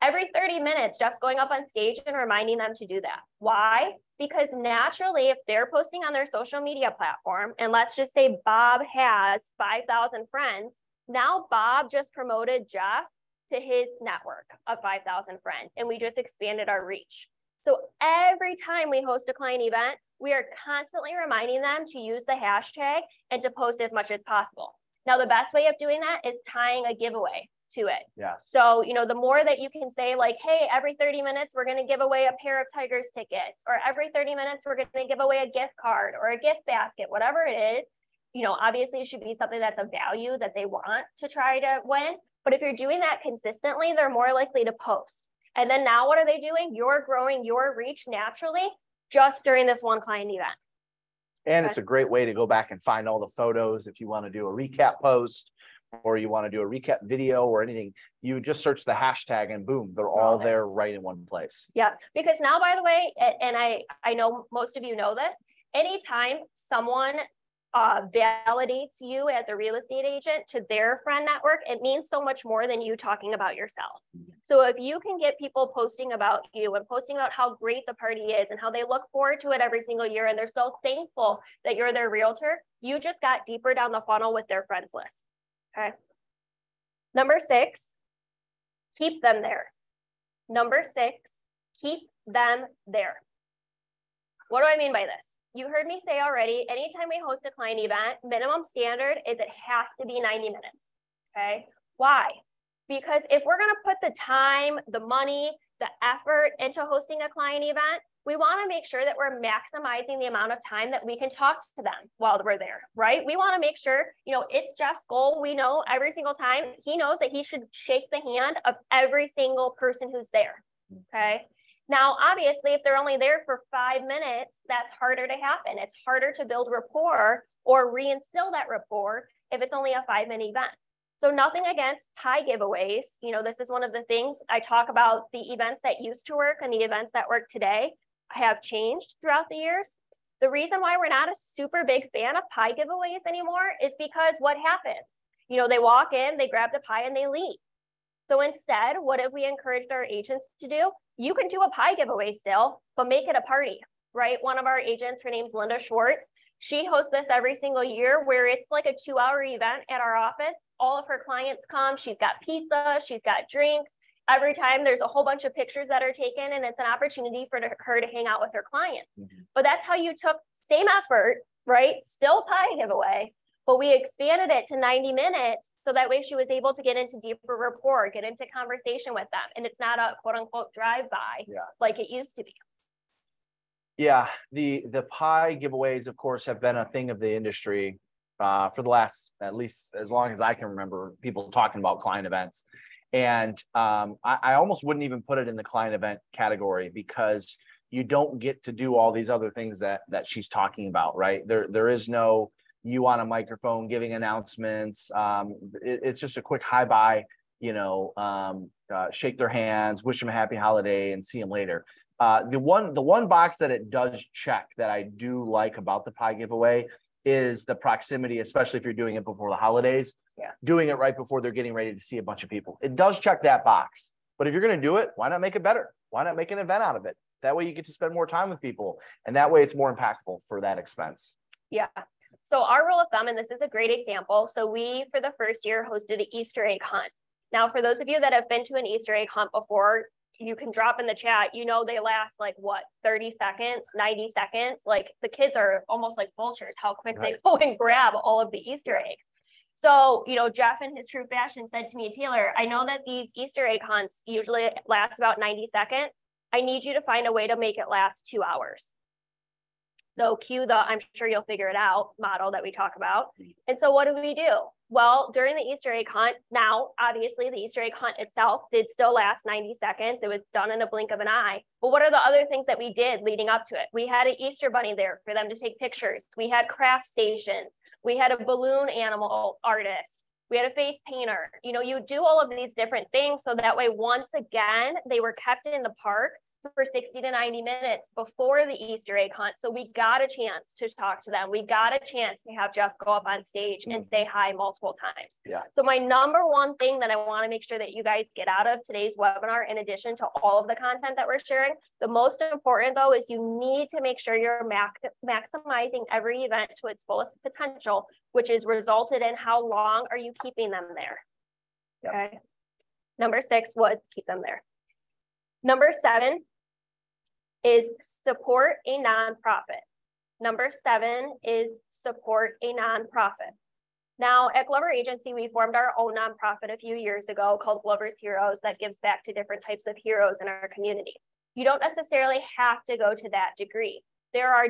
Every thirty minutes, Jeff's going up on stage and reminding them to do that. Why? Because naturally, if they're posting on their social media platform, and let's just say Bob has five thousand friends, now Bob just promoted Jeff to his network of five thousand friends, and we just expanded our reach. So every time we host a client event, we are constantly reminding them to use the hashtag and to post as much as possible. Now, the best way of doing that is tying a giveaway to it. Yes. So, you know, the more that you can say like, hey, every thirty minutes, we're going to give away a pair of Tigers tickets, or every thirty minutes, we're going to give away a gift card or a gift basket, whatever it is. You know, obviously it should be something that's a value that they want to try to win. But if you're doing that consistently, they're more likely to post. And then now what are they doing? You're growing your reach naturally just during this one client event. And it's a great way to go back and find all the photos. If you want to do a recap post or you want to do a recap video or anything, you just search the hashtag and boom, they're all there right in one place. Yeah, because now, by the way, and I, I know most of you know this, anytime someone uh, validates you as a real estate agent to their friend network, it means so much more than you talking about yourself. So if you can get people posting about you and posting about how great the party is and how they look forward to it every single year, and they're so thankful that you're their realtor, you just got deeper down the funnel with their friends list. Okay. Number six, keep them there. Number six, keep them there. What do I mean by this? You heard me say already, anytime we host a client event, minimum standard is it has to be ninety minutes. Okay. Why? Because if we're going to put the time, the money, the effort into hosting a client event, we want to make sure that we're maximizing the amount of time that we can talk to them while we're there, right? We want to make sure, you know, it's Jeff's goal. We know every single time he knows that he should shake the hand of every single person who's there. Okay. Now, obviously, if they're only there for five minutes, that's harder to happen. It's harder to build rapport or reinstill that rapport if it's only a five-minute event. So nothing against pie giveaways. You know, this is one of the things I talk about. The events that used to work and the events that work today have changed throughout the years. The reason why we're not a super big fan of pie giveaways anymore is because what happens? You know, they walk in, they grab the pie and they leave. So instead, what have we encouraged our agents to do? You can do a pie giveaway still, but make it a party, right? One of our agents, her name's Linda Schwartz. She hosts this every single year where it's like a two hour event at our office. All of her clients come, she's got pizza, she's got drinks. Every time there's a whole bunch of pictures that are taken, and it's an opportunity for her to hang out with her clients. Mm-hmm. But that's how you took same effort, right? Still pie giveaway, but we expanded it to ninety minutes. So that way she was able to get into deeper rapport, get into conversation with them. And it's not a quote unquote drive by yeah. like it used to be. Yeah, the the pie giveaways, of course, have been a thing of the industry uh, for the last, at least as long as I can remember, people talking about client events. And um, I, I almost wouldn't even put it in the client event category, because you don't get to do all these other things that that she's talking about, right? There, there is no you on a microphone giving announcements. Um, it, it's just a quick hi bye, you know, um, uh, shake their hands, wish them a happy holiday, and see them later. Uh, the one the one box that it does check that I do like about the pie giveaway is the proximity, especially if you're doing it before the holidays. Yeah. Doing it right before they're getting ready to see a bunch of people. It does check that box. But if you're going to do it, why not make it better? Why not make an event out of it? That way you get to spend more time with people. And that way it's more impactful for that expense. Yeah. So our rule of thumb, and this is a great example. So we, for the first year, hosted an Easter egg hunt. Now, for those of you that have been to an Easter egg hunt before, you can drop in the chat, you know, they last like what, thirty seconds, ninety seconds. Like the kids are almost like vultures, how quick right. they go and grab all of the Easter eggs. So, you know, Jeff in his true fashion said to me, Taylor, I know that these Easter egg hunts usually last about ninety seconds. I need you to find a way to make it last two hours. So cue the, I'm sure you'll figure it out model that we talk about. And so what do we do? Well, during the Easter egg hunt, now, obviously the Easter egg hunt itself did still last ninety seconds. It was done in a blink of an eye. But what are the other things that we did leading up to it? We had an Easter bunny there for them to take pictures. We had craft stations. We had a balloon animal artist. We had a face painter. You know, you do all of these different things. So that way, once again, they were kept in the park for sixty to ninety minutes before the Easter egg hunt. So we got a chance to talk to them. We got a chance to have Jeff go up on stage and say hi multiple times. Yeah. So my number one thing that I want to make sure that you guys get out of today's webinar, in addition to all of the content that we're sharing, the most important though, is you need to make sure you're max maximizing every event to its fullest potential, which is resulted in how long are you keeping them there? Yep. Okay. Number six was keep them there. Number seven, is support a nonprofit. Number seven is support a nonprofit. Now at Glover Agency, we formed our own nonprofit a few years ago called Glover's Heroes that gives back to different types of heroes in our community. You don't necessarily have to go to that degree. There are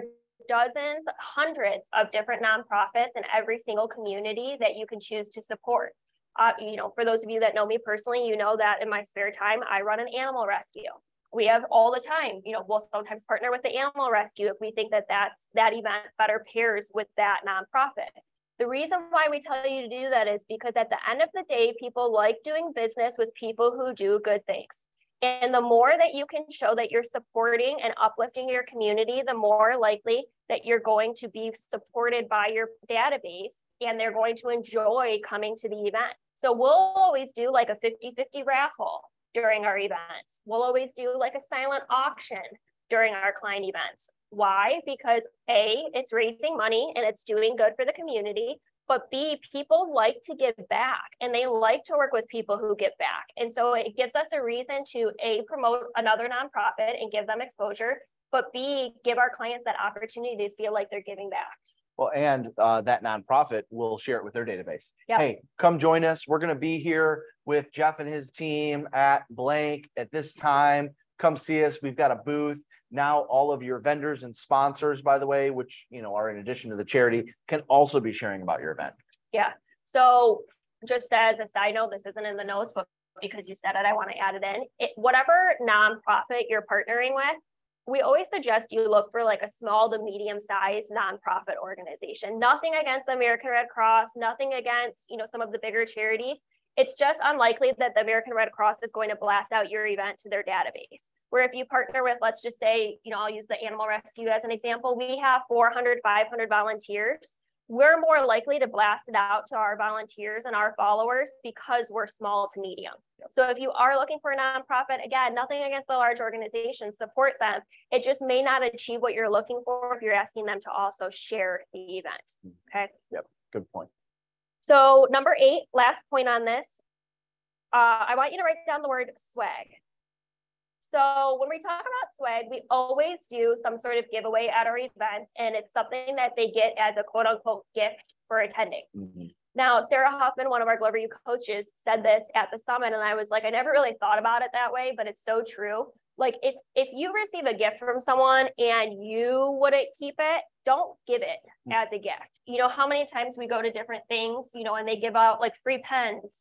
dozens, hundreds of different nonprofits in every single community that you can choose to support. Uh, you know, for those of you that know me personally, you know that in my spare time, I run an animal rescue. We have all the time, you know, we'll sometimes partner with the animal rescue if we think that that's, that event better pairs with that nonprofit. The reason why we tell you to do that is because at the end of the day, people like doing business with people who do good things. And the more that you can show that you're supporting and uplifting your community, the more likely that you're going to be supported by your database and they're going to enjoy coming to the event. So we'll always do like a fifty fifty raffle during our events. We'll always do like a silent auction during our client events. Why? Because A, it's raising money and it's doing good for the community, but B, people like to give back and they like to work with people who give back. And so it gives us a reason to A, promote another nonprofit and give them exposure, but B, give our clients that opportunity to feel like they're giving back. Well, and uh, that nonprofit will share it with their database. Yep. Hey, come join us. We're going to be here with Jeff and his team at blank at this time. Come see us. We've got a booth. Now all of your vendors and sponsors, by the way, which, you know, are in addition to the charity, can also be sharing about your event. Yeah. So just as a side note, this isn't in the notes, but because you said it, I want to add it in. It, whatever nonprofit you're partnering with, we always suggest you look for like a small to medium-sized nonprofit organization. Nothing against the American Red Cross, nothing against, you know, some of the bigger charities. It's just unlikely that the American Red Cross is going to blast out your event to their database. Where if you partner with, let's just say, you know, I'll use the animal rescue as an example. We have four hundred, five hundred volunteers. We're more likely to blast it out to our volunteers and our followers because we're small to medium. So if you are looking for a nonprofit, again, nothing against the large organizations, support them. It just may not achieve what you're looking for if you're asking them to also share the event. Okay. Yep. Good point. So number eight, last point on this, uh, I want you to write down the word swag. So when we talk about swag, we always do some sort of giveaway at our events, and it's something that they get as a quote unquote gift for attending. Mm-hmm. Now, Sarah Hoffman, one of our Glover U coaches, said this at the summit, and I was like, I never really thought about it that way, but it's so true. Like if, if you receive a gift from someone and you wouldn't keep it, don't give it mm-hmm. as a gift. You know, how many times we go to different things, you know, and they give out like free pens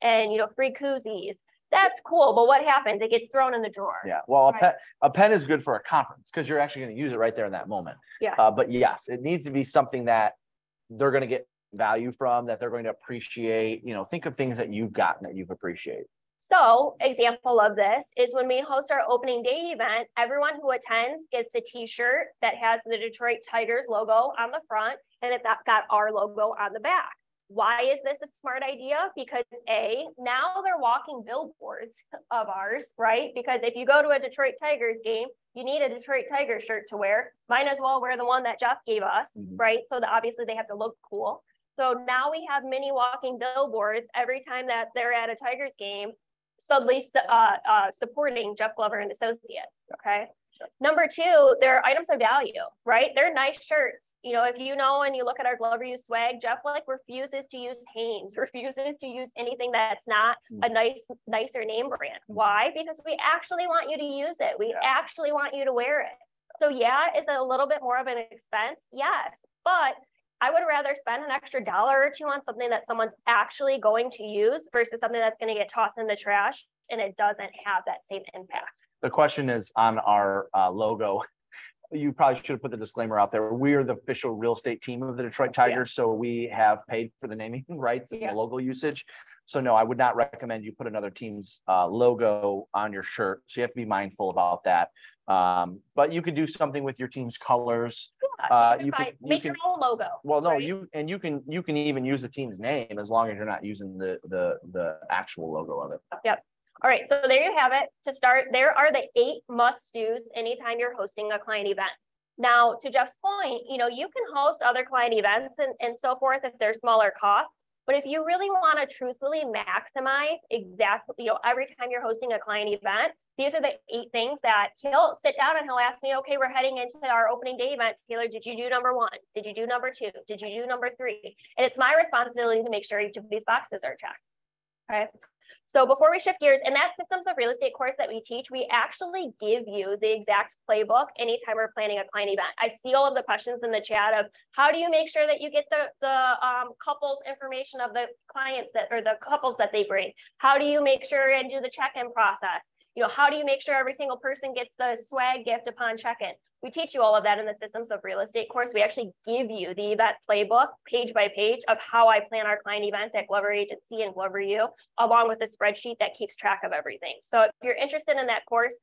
and, you know, free koozies. That's cool, but what happens? It gets thrown in the drawer. Yeah, well, a, right. pen, a pen is good for a conference because you're actually going to use it right there in that moment. Yeah. Uh, but yes, it needs to be something that they're going to get value from, that they're going to appreciate. You know, think of things that you've gotten that you've appreciated. So example of this is when we host our opening day event, everyone who attends gets a t-shirt that has the Detroit Tigers logo on the front, and it's got our logo on the back. Why is this a smart idea? Because A, now they're walking billboards of ours, right? Because if you go to a Detroit Tigers game, you need a Detroit Tigers shirt to wear. Might as well wear the one that Jeff gave us, mm-hmm. right? So the, obviously they have to look cool. So now we have mini walking billboards every time that they're at a Tigers game, suddenly uh, uh, supporting Jeff Glover and Associates, okay? Number two, they're items of value, right? They're nice shirts. You know, if you know and you look at our Glover U swag, Jeff like refuses to use Hanes, refuses to use anything that's not a nice, nicer name brand. Why? Because we actually want you to use it. We yeah. actually want you to wear it. So yeah, it's a little bit more of an expense. Yes, but I would rather spend an extra dollar or two on something that someone's actually going to use versus something that's going to get tossed in the trash and it doesn't have that same impact. The question is on our uh, logo. You probably should have put the disclaimer out there. We are the official real estate team of the Detroit Tigers. Yeah. So we have paid for the naming rights and yeah. the logo usage. So no, I would not recommend you put another team's uh, logo on your shirt. So you have to be mindful about that. Um, but you could do something with your team's colors. Yeah, uh, you could, make you can, your own logo. Well, no, right? you and you can you can even use the team's name as long as you're not using the the the actual logo of it. Yep. All right, so there you have it. To start, there are the eight must-dos anytime you're hosting a client event. Now, to Jeff's point, you know, you can host other client events and, and so forth if they're smaller costs, but if you really want to truthfully maximize exactly, you know, every time you're hosting a client event, these are the eight things that he'll sit down and he'll ask me, okay, we're heading into our opening day event. Taylor, did you do number one? Did you do number two? Did you do number three? And it's my responsibility to make sure each of these boxes are checked, okay? So before we shift gears, in that Systems of Real Estate course that we teach, we actually give you the exact playbook anytime we're planning a client event. I see all of the questions in the chat of how do you make sure that you get the, the um, couples information of the clients that, or the couples that they bring? How do you make sure and do the check-in process? You know, how do you make sure every single person gets the swag gift upon check-in? We teach you all of that in the Systems of Real Estate course. We actually give you the event playbook page by page of how I plan our client events at Glover Agency and Glover U, along with a spreadsheet that keeps track of everything. So if you're interested in that course,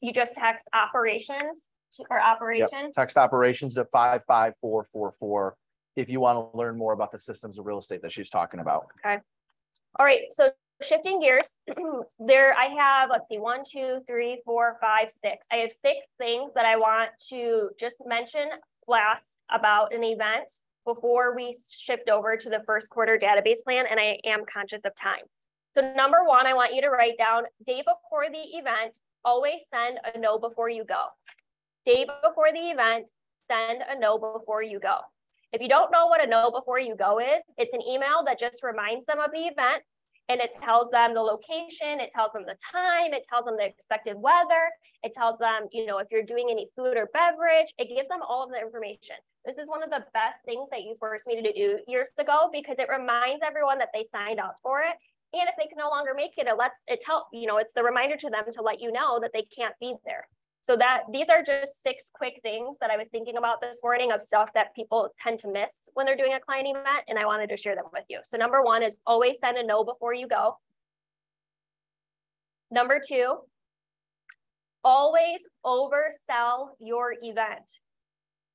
you just text operations to, or operation. Yep. Text operations to five five four four four if you want to learn more about the Systems of Real Estate that she's talking about. Okay. All right. So shifting gears, there I have, let's see, one, two, three, four, five, six. I have six things that I want to just mention last about an event before we shift over to the first quarter database plan, and I am conscious of time. So number one, I want you to write down, day before the event, always send a no before you go. Day before the event, send a no before you go. If you don't know what a no before you go is, it's an email that just reminds them of the event. And it tells them the location, it tells them the time, it tells them the expected weather, it tells them, you know, if you're doing any food or beverage, it gives them all of the information. This is one of the best things that you forced me to do years ago because it reminds everyone that they signed up for it. And if they can no longer make it, it lets it tell, you know, it's the reminder to them to let you know that they can't be there. So that these are just six quick things that I was thinking about this morning of stuff that people tend to miss when they're doing a client event, and I wanted to share them with you. So number one is always send a no before you go. Number two, always oversell your event.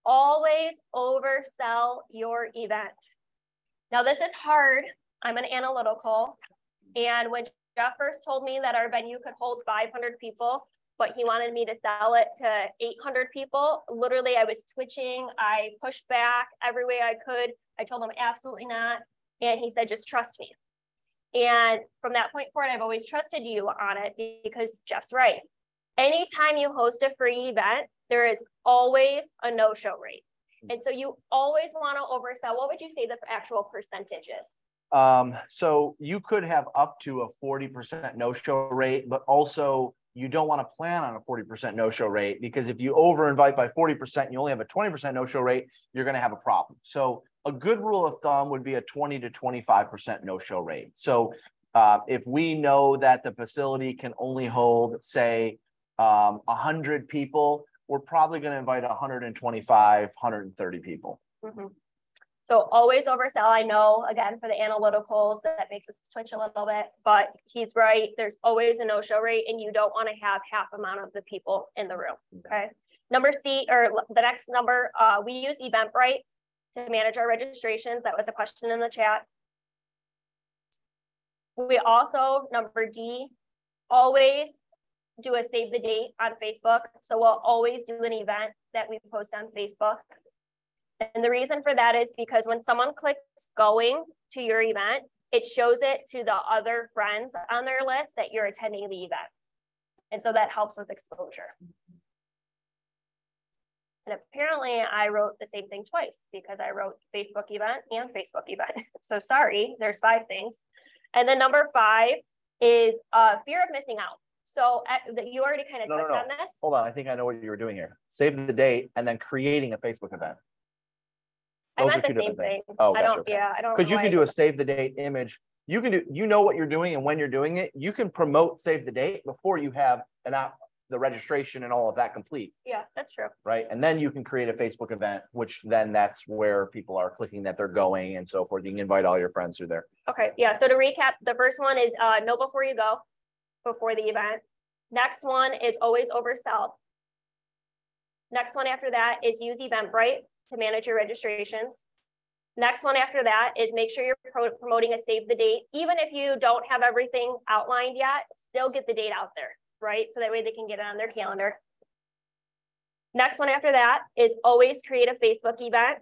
Always oversell your event. Now this is hard. I'm an analytical. And when Jeff first told me that our venue could hold five hundred people, but he wanted me to sell it to eight hundred people. Literally, I was twitching. I pushed back every way I could. I told him absolutely not. And he said, just trust me. And from that point forward, I've always trusted you on it because Jeff's right. Anytime you host a free event, there is always a no-show rate. And so you always want to oversell. What would you say the actual percentage is? Um, so you could have up to a forty percent no-show rate, but also you don't want to plan on a forty percent no-show rate because if you over-invite by forty percent and you only have a twenty percent no-show rate, you're going to have a problem. So a good rule of thumb would be a twenty to twenty-five percent no-show rate. So uh, if we know that the facility can only hold, say, um, one hundred people, we're probably going to invite one hundred twenty-five, one hundred thirty people. Mm-hmm. So always oversell. I know, again, for the analyticals, that makes us twitch a little bit, but he's right. There's always a no-show rate, and you don't want to have half amount of the people in the room, okay? Number C, or the next number, uh, we use Eventbrite to manage our registrations. That was a question in the chat. We also, number D, always do a save the date on Facebook. So we'll always do an event that we post on Facebook. And the reason for that is because when someone clicks going to your event, it shows it to the other friends on their list that you're attending the event. And so that helps with exposure. And apparently I wrote the same thing twice because I wrote Facebook event and Facebook event. So sorry, there's five things. And then number five is uh, fear of missing out. So at, the, you already kind of no, touched no, no. on this. Hold on, I think I know what you were doing here. Saving the date and then creating a Facebook event. Those I meant are two the same different things. Thing. Oh, I don't, okay. yeah, I don't. Because you can do a save the date image. You can do, you know what you're doing and when you're doing it. You can promote save the date before you have an app. The registration and all of that complete. Yeah, that's true. Right. And then you can create a Facebook event, which then that's where people are clicking that they're going and so forth. You can invite all your friends through there. Okay. Yeah. So to recap, the first one is uh, know before you go, before the event. Next one is always oversell. Next one after that is use Eventbrite to manage your registrations. Next one after that is make sure you're pro promoting a save the date. Even if you don't have everything outlined yet, still get the date out there. Right? So that way they can get it on their calendar. Next one after that is always create a Facebook event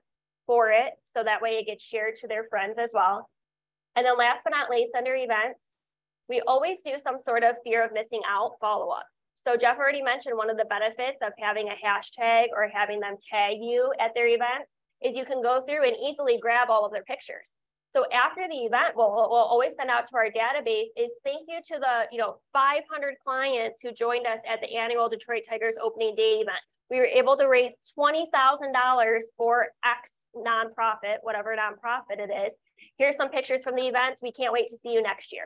for it. So that way it gets shared to their friends as well. And then last but not least, under events, we always do some sort of fear of missing out follow-up. So Jeff already mentioned one of the benefits of having a hashtag or having them tag you at their event is you can go through and easily grab all of their pictures. So after the event, we'll, we'll always send out to our database is thank you to the you know five hundred clients who joined us at the annual Detroit Tigers opening day event. We were able to raise twenty thousand dollars for X nonprofit, whatever nonprofit it is. Here's some pictures from the events. We can't wait to see you next year.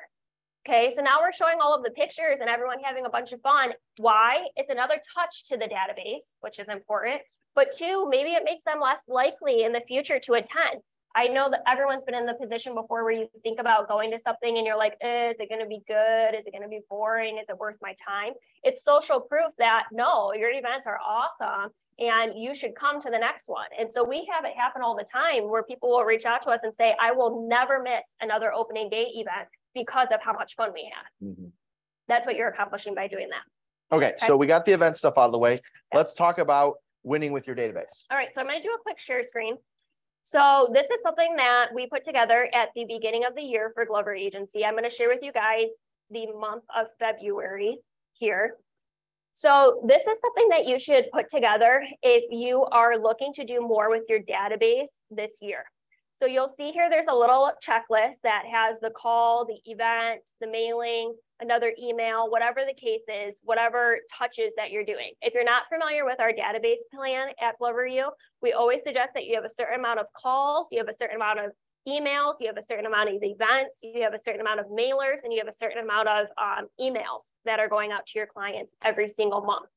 Okay, so now we're showing all of the pictures and everyone having a bunch of fun. Why? It's another touch to the database, which is important. But two, maybe it makes them less likely in the future to attend. I know that everyone's been in the position before where you think about going to something and you're like, eh, is it going to be good? Is it going to be boring? Is it worth my time? It's social proof that no, your events are awesome and you should come to the next one. And so we have it happen all the time where people will reach out to us and say, I will never miss another opening day event because of how much fun we had. Mm-hmm. That's what you're accomplishing by doing that. Okay, okay. So we got the event stuff out of the way. Okay. Let's talk about winning with your database. All right. So I'm going to do a quick share screen. So this is something that we put together at the beginning of the year for Glover Agency. I'm going to share with you guys the month of February here. So this is something that you should put together if you are looking to do more with your database this year. So you'll see here, there's a little checklist that has the call, the event, the mailing, another email, whatever the case is, whatever touches that you're doing. If you're not familiar with our database plan at Glover U, we always suggest that you have a certain amount of calls, you have a certain amount of emails, you have a certain amount of events, you have a certain amount of mailers, and you have a certain amount of um, emails that are going out to your clients every single month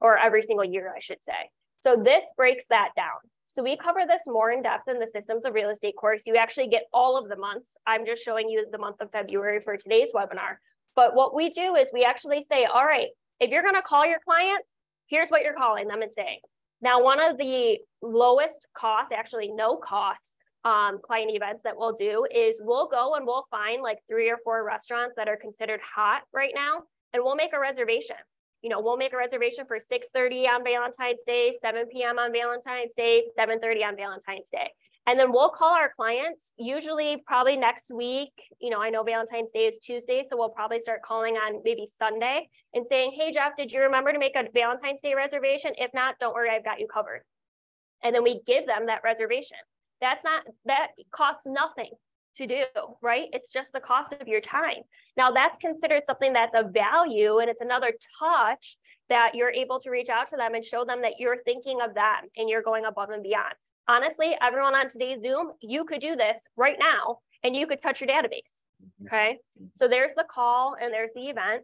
or every single year, I should say. So this breaks that down. So we cover this more in depth in the Systems of Real Estate course. You actually get all of the months. I'm just showing you the month of February for today's webinar. But what we do is we actually say, all right, if you're going to call your clients, here's what you're calling them and saying. Now, one of the lowest cost, actually no cost um, client events that we'll do is we'll go and we'll find like three or four restaurants that are considered hot right now, and we'll make a reservation. You know, we'll make a reservation for six thirty on Valentine's Day, seven p m on Valentine's Day, seven thirty on Valentine's Day. And then we'll call our clients usually probably next week. You know, I know Valentine's Day is Tuesday, so we'll probably start calling on maybe Sunday and saying, hey, Jeff, did you remember to make a Valentine's Day reservation? If not, don't worry, I've got you covered. And then we give them that reservation. That's not, that costs nothing to do, right? It's just the cost of your time. Now that's considered something that's a value, and it's another touch that you're able to reach out to them and show them that you're thinking of them and you're going above and beyond. Honestly, everyone on today's Zoom, you could do this right now and you could touch your database, okay? So there's the call and there's the event.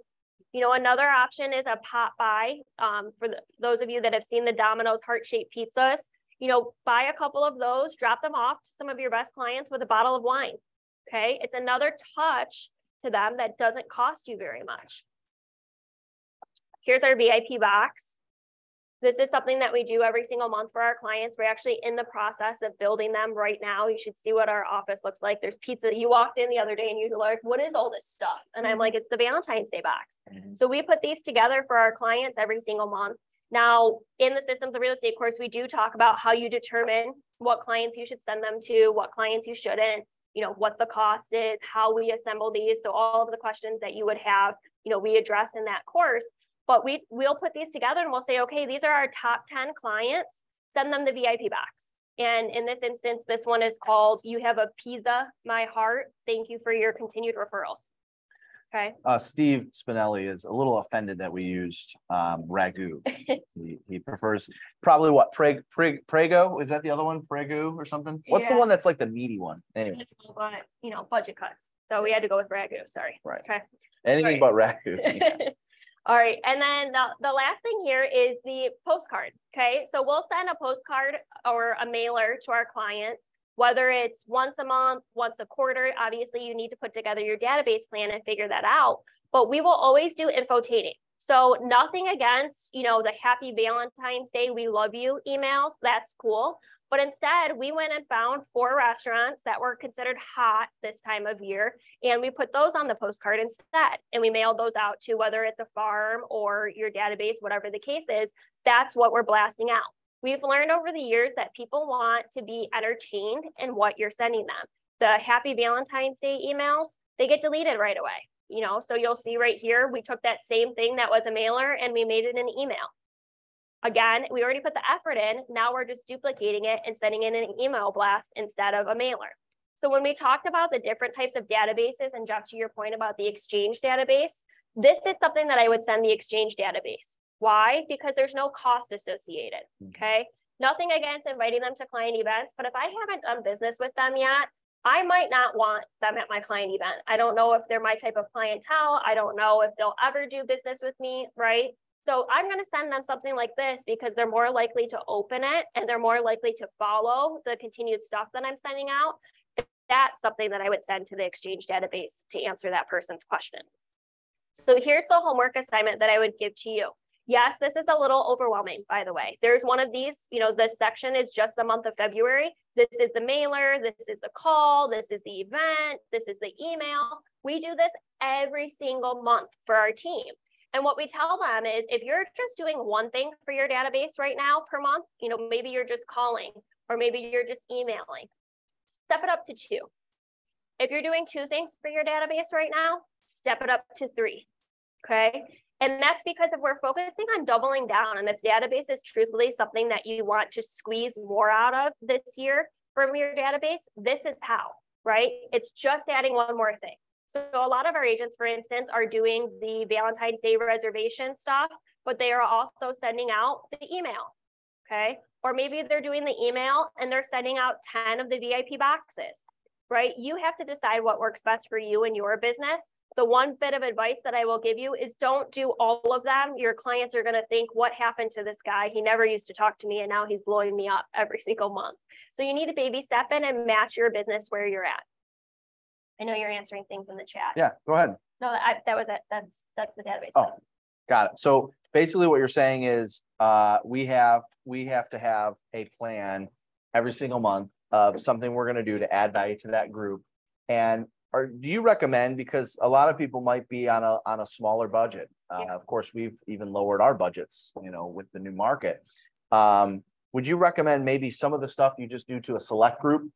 You know, another option is a pop by. Um, for the, those of you that have seen the Domino's heart-shaped pizzas, you know, buy a couple of those, drop them off to some of your best clients with a bottle of wine. Okay. It's another touch to them that doesn't cost you very much. Here's our V I P box. This is something that we do every single month for our clients. We're actually in the process of building them right now. You should see what our office looks like. There's pizza. You walked in the other day and you were like, what is all this stuff? And I'm like, it's the Valentine's Day box. Mm-hmm. So we put these together for our clients every single month. Now, in the Systems of Real Estate course, we do talk about how you determine what clients you should send them to, what clients you shouldn't, you know, what the cost is, how we assemble these. So all of the questions that you would have, you know, we address in that course. But we, we'll put these together and we'll say, okay, these are our top ten clients, send them the V I P box. And in this instance, this one is called, you have a pizza, my heart. Thank you for your continued referrals. Okay. Uh, Steve Spinelli is a little offended that we used um, ragu. he, he prefers probably what? Preg, preg, prego? Is that the other one? Prego or something? What's yeah. the one that's like the meaty one? Anyway, you know, budget cuts. So we had to go with ragu. Sorry. Right. Okay. Anything All right. but ragu. Yeah. All right. And then the, the last thing here is the postcard. Okay. So we'll send a postcard or a mailer to our clients, whether it's once a month, once a quarter. Obviously, you need to put together your database plan and figure that out. But we will always do infotaining. So nothing against, you know, the happy Valentine's Day, we love you emails. That's cool. But instead, we went and found four restaurants that were considered hot this time of year, and we put those on the postcard instead. And we mailed those out to whether it's a farm or your database, whatever the case is. That's what we're blasting out. We've learned over the years that people want to be entertained in what you're sending them. The happy Valentine's Day emails, they get deleted right away. You know, so you'll see right here, we took that same thing that was a mailer and we made it an email. Again, we already put the effort in. Now we're just duplicating it and sending in an email blast instead of a mailer. So when we talked about the different types of databases, and Jeff, to your point about the Exchange database, this is something that I would send the Exchange database. Why? Because there's no cost associated, okay? Nothing against inviting them to client events, but if I haven't done business with them yet, I might not want them at my client event. I don't know if they're my type of clientele. I don't know if they'll ever do business with me, right? So I'm going to send them something like this because they're more likely to open it and they're more likely to follow the continued stuff that I'm sending out. That's something that I would send to the Exchange database to answer that person's question. So here's the homework assignment that I would give to you. Yes, this is a little overwhelming, by the way. There's one of these, you know, this section is just the month of February. This is the mailer, this is the call, this is the event, this is the email. We do this every single month for our team. And what we tell them is if you're just doing one thing for your database right now per month, you know, maybe you're just calling or maybe you're just emailing, step it up to two. If you're doing two things for your database right now, step it up to three, okay? And that's because if we're focusing on doubling down, and if database is truthfully something that you want to squeeze more out of this year from your database, this is how, right? It's just adding one more thing. So a lot of our agents, for instance, are doing the Valentine's Day reservation stuff, but they are also sending out the email, okay? Or maybe they're doing the email and they're sending out ten of the V I P boxes, right? You have to decide what works best for you and your business. The one bit of advice that I will give you is don't do all of them. Your clients are going to think, what happened to this guy? He never used to talk to me and now he's blowing me up every single month. So you need to baby step in and match your business where you're at. I know you're answering things in the chat. Yeah, go ahead. No, I, that was it. That's that's the database. Oh, got it. So basically, what you're saying is uh, we have we have to have a plan every single month of something we're going to do to add value to that group. And or do you recommend, because a lot of people might be on a on a smaller budget? Uh, yeah. Of course, we've even lowered our budgets, you know, with the new market. Um, would you recommend maybe some of the stuff you just do to a select group?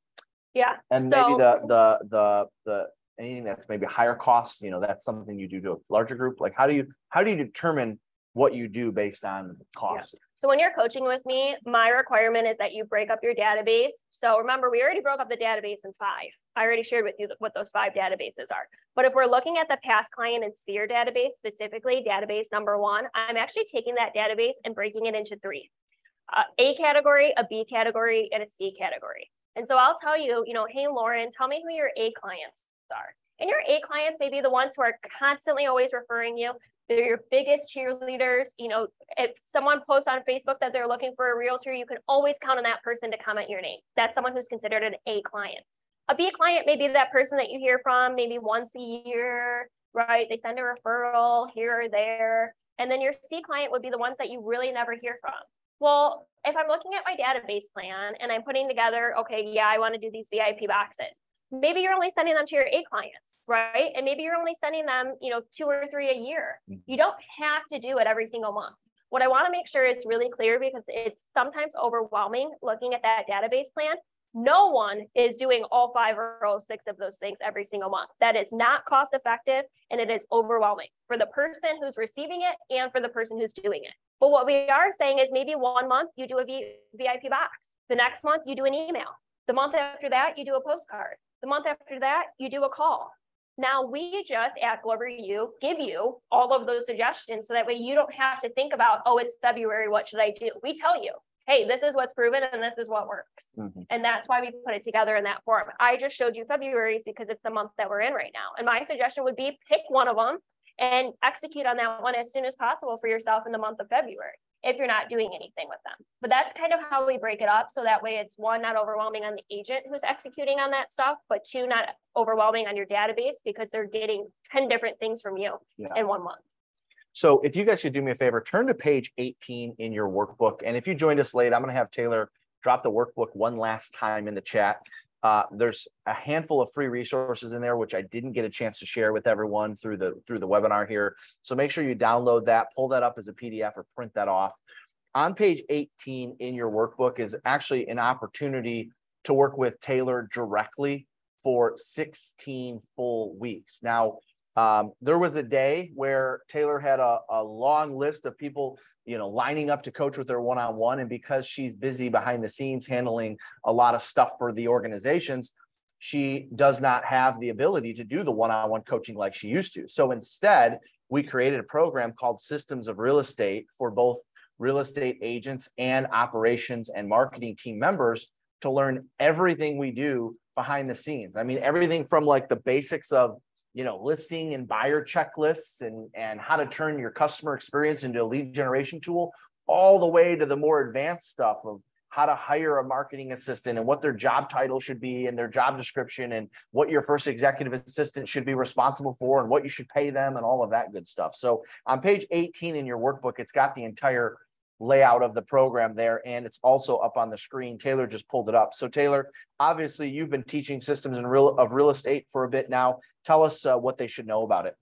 Yeah. And so, maybe the, the, the, the, anything that's maybe higher cost, you know, that's something you do to a larger group. Like how do you, how do you determine what you do based on cost? Yeah. So when you're coaching with me, my requirement is that you break up your database. So remember, we already broke up the database in five. I already shared with you what those five databases are. But if we're looking at the past client and sphere database, specifically database number one, I'm actually taking that database and breaking it into three, uh, A category, a B category, and a C category. And so I'll tell you, you know, hey, Lauren, tell me who your A clients are. And your A clients may be the ones who are constantly always referring you. They're your biggest cheerleaders. You know, if someone posts on Facebook that they're looking for a realtor, you can always count on that person to comment your name. That's someone who's considered an A client. A B client may be that person that you hear from maybe once a year, right? They send a referral here or there. And then your C client would be the ones that you really never hear from. Well, if I'm looking at my database plan and I'm putting together, okay, yeah, I want to do these V I P boxes. Maybe you're only sending them to your A clients, right? And maybe you're only sending them, you know, two or three a year. You don't have to do it every single month. What I want to make sure is really clear, because it's sometimes overwhelming looking at that database plan. No one is doing all five or all six of those things every single month. That is not cost effective, and it is overwhelming for the person who's receiving it and for the person who's doing it. But what we are saying is maybe one month you do a V I P box. The next month you do an email. The month after that you do a postcard. The month after that you do a call. Now we just at Glover U give you all of those suggestions so that way you don't have to think about, oh, it's February, what should I do? We tell you, hey, this is what's proven and this is what works. Mm-hmm. And that's why we put it together in that form. I just showed you February's because it's the month that we're in right now. And my suggestion would be pick one of them and execute on that one as soon as possible for yourself in the month of February, if you're not doing anything with them. But that's kind of how we break it up. So that way it's one, not overwhelming on the agent who's executing on that stuff, but two, not overwhelming on your database because they're getting ten different things from you yeah. in one month. So if you guys could do me a favor, turn to page eighteen in your workbook. And if you joined us late, I'm going to have Taylor drop the workbook one last time in the chat. Uh, there's a handful of free resources in there, which I didn't get a chance to share with everyone through the through the webinar here. So make sure you download that, pull that up as a P D F or print that off. On page eighteen in your workbook is actually an opportunity to work with Taylor directly for sixteen full weeks. Now, Um, there was a day where Taylor had a, a long list of people, you know, lining up to coach with their one-on-one. And because she's busy behind the scenes handling a lot of stuff for the organizations, she does not have the ability to do the one-on-one coaching like she used to. So instead, we created a program called Systems of Real Estate for both real estate agents and operations and marketing team members to learn everything we do behind the scenes. I mean, everything from like the basics of you know, listing and buyer checklists and, and how to turn your customer experience into a lead generation tool, all the way to the more advanced stuff of how to hire a marketing assistant and what their job title should be and their job description and what your first executive assistant should be responsible for and what you should pay them and all of that good stuff. So on page eighteen in your workbook, it's got the entire layout of the program there, and it's also up on the screen. Taylor just pulled it up. So Taylor, obviously you've been teaching systems in real of real estate for a bit now. Tell us uh, what they should know about it.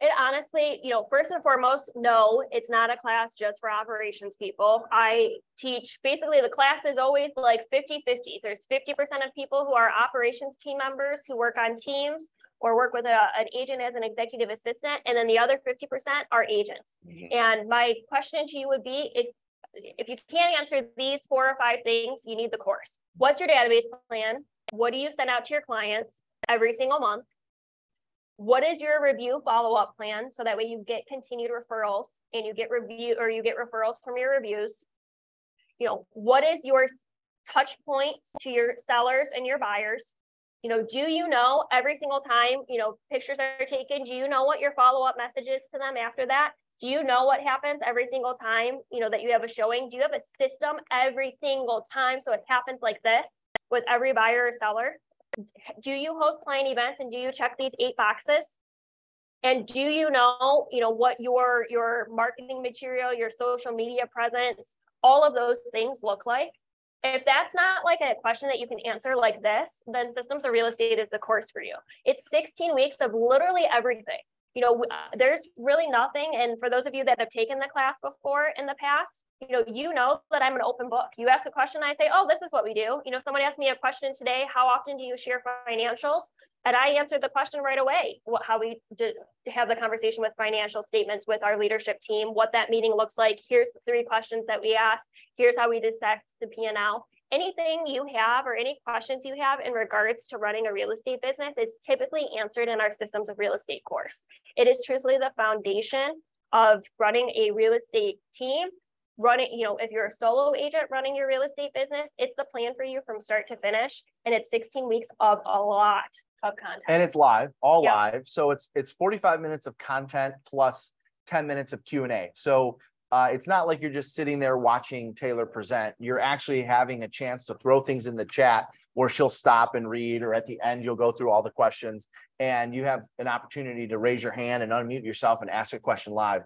It honestly, you know, first and foremost, no, it's not a class just for operations people. I teach basically the class is always like fifty fifty. There's fifty percent of people who are operations team members who work on teams or work with a, an agent as an executive assistant. And then the other fifty percent are agents. Mm-hmm. And my question to you would be, if, if you can't answer these four or five things, you need the course. What's your database plan? What do you send out to your clients every single month? What is your review follow-up plan? So that way you get continued referrals and you get review or you get referrals from your reviews. You know, what is your touch points to your sellers and your buyers? You know, do you know every single time, you know, pictures are taken? Do you know what your follow-up message is to them after that? Do you know what happens every single time, you know, that you have a showing? Do you have a system every single time so it happens like this with every buyer or seller? Do you host client events and do you check these eight boxes? And do you know, you know, what your, your marketing material, your social media presence, all of those things look like? If that's not like a question that you can answer like this, then Systems of Real Estate is the course for you. It's sixteen weeks of literally everything. You know, there's really nothing. And for those of you that have taken the class before in the past, you know, you know that I'm an open book. You ask a question, I say, oh, this is what we do. You know, someone asked me a question today, how often do you share financials? And I answered the question right away, what, how we did have the conversation with financial statements with our leadership team, what that meeting looks like. Here's the three questions that we ask. Here's how we dissect the P and L. Anything you have or any questions you have in regards to running a real estate business is typically answered in our Systems of Real Estate course. It is truthfully the foundation of running a real estate team, running, you know, if you're a solo agent running your real estate business, it's the plan for you from start to finish. And it's sixteen weeks of a lot of content. And it's live, all yep. live. So it's, it's forty-five minutes of content plus ten minutes of Q and A. So uh, it's not like you're just sitting there watching Taylor present. You're actually having a chance to throw things in the chat where she'll stop and read, or at the end, you'll go through all the questions and you have an opportunity to raise your hand and unmute yourself and ask a question live.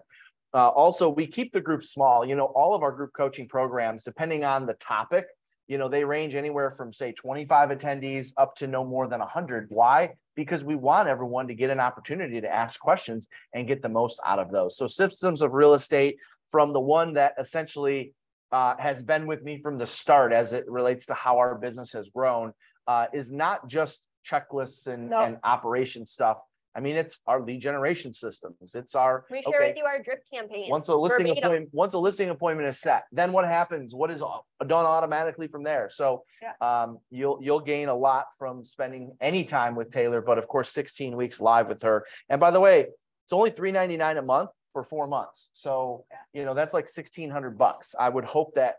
Uh, also, we keep the group small. You know, all of our group coaching programs, depending on the topic, you know, they range anywhere from, say, twenty-five attendees up to no more than one hundred. Why? Because we want everyone to get an opportunity to ask questions and get the most out of those. So Systems of Real Estate, from the one that essentially uh, has been with me from the start as it relates to how our business has grown, uh, is not just checklists and, no. and operation stuff. I mean, it's our lead generation systems. It's our- We share okay, with you our drip campaigns. Once a, listing appointment, once a listing appointment is set, then what happens? What is done automatically from there? So yeah. um, you'll you'll gain a lot from spending any time with Taylor, but of course, sixteen weeks live with her. And by the way, it's only three ninety-nine a month for four months. So, yeah. you know, that's like sixteen hundred bucks. I would hope that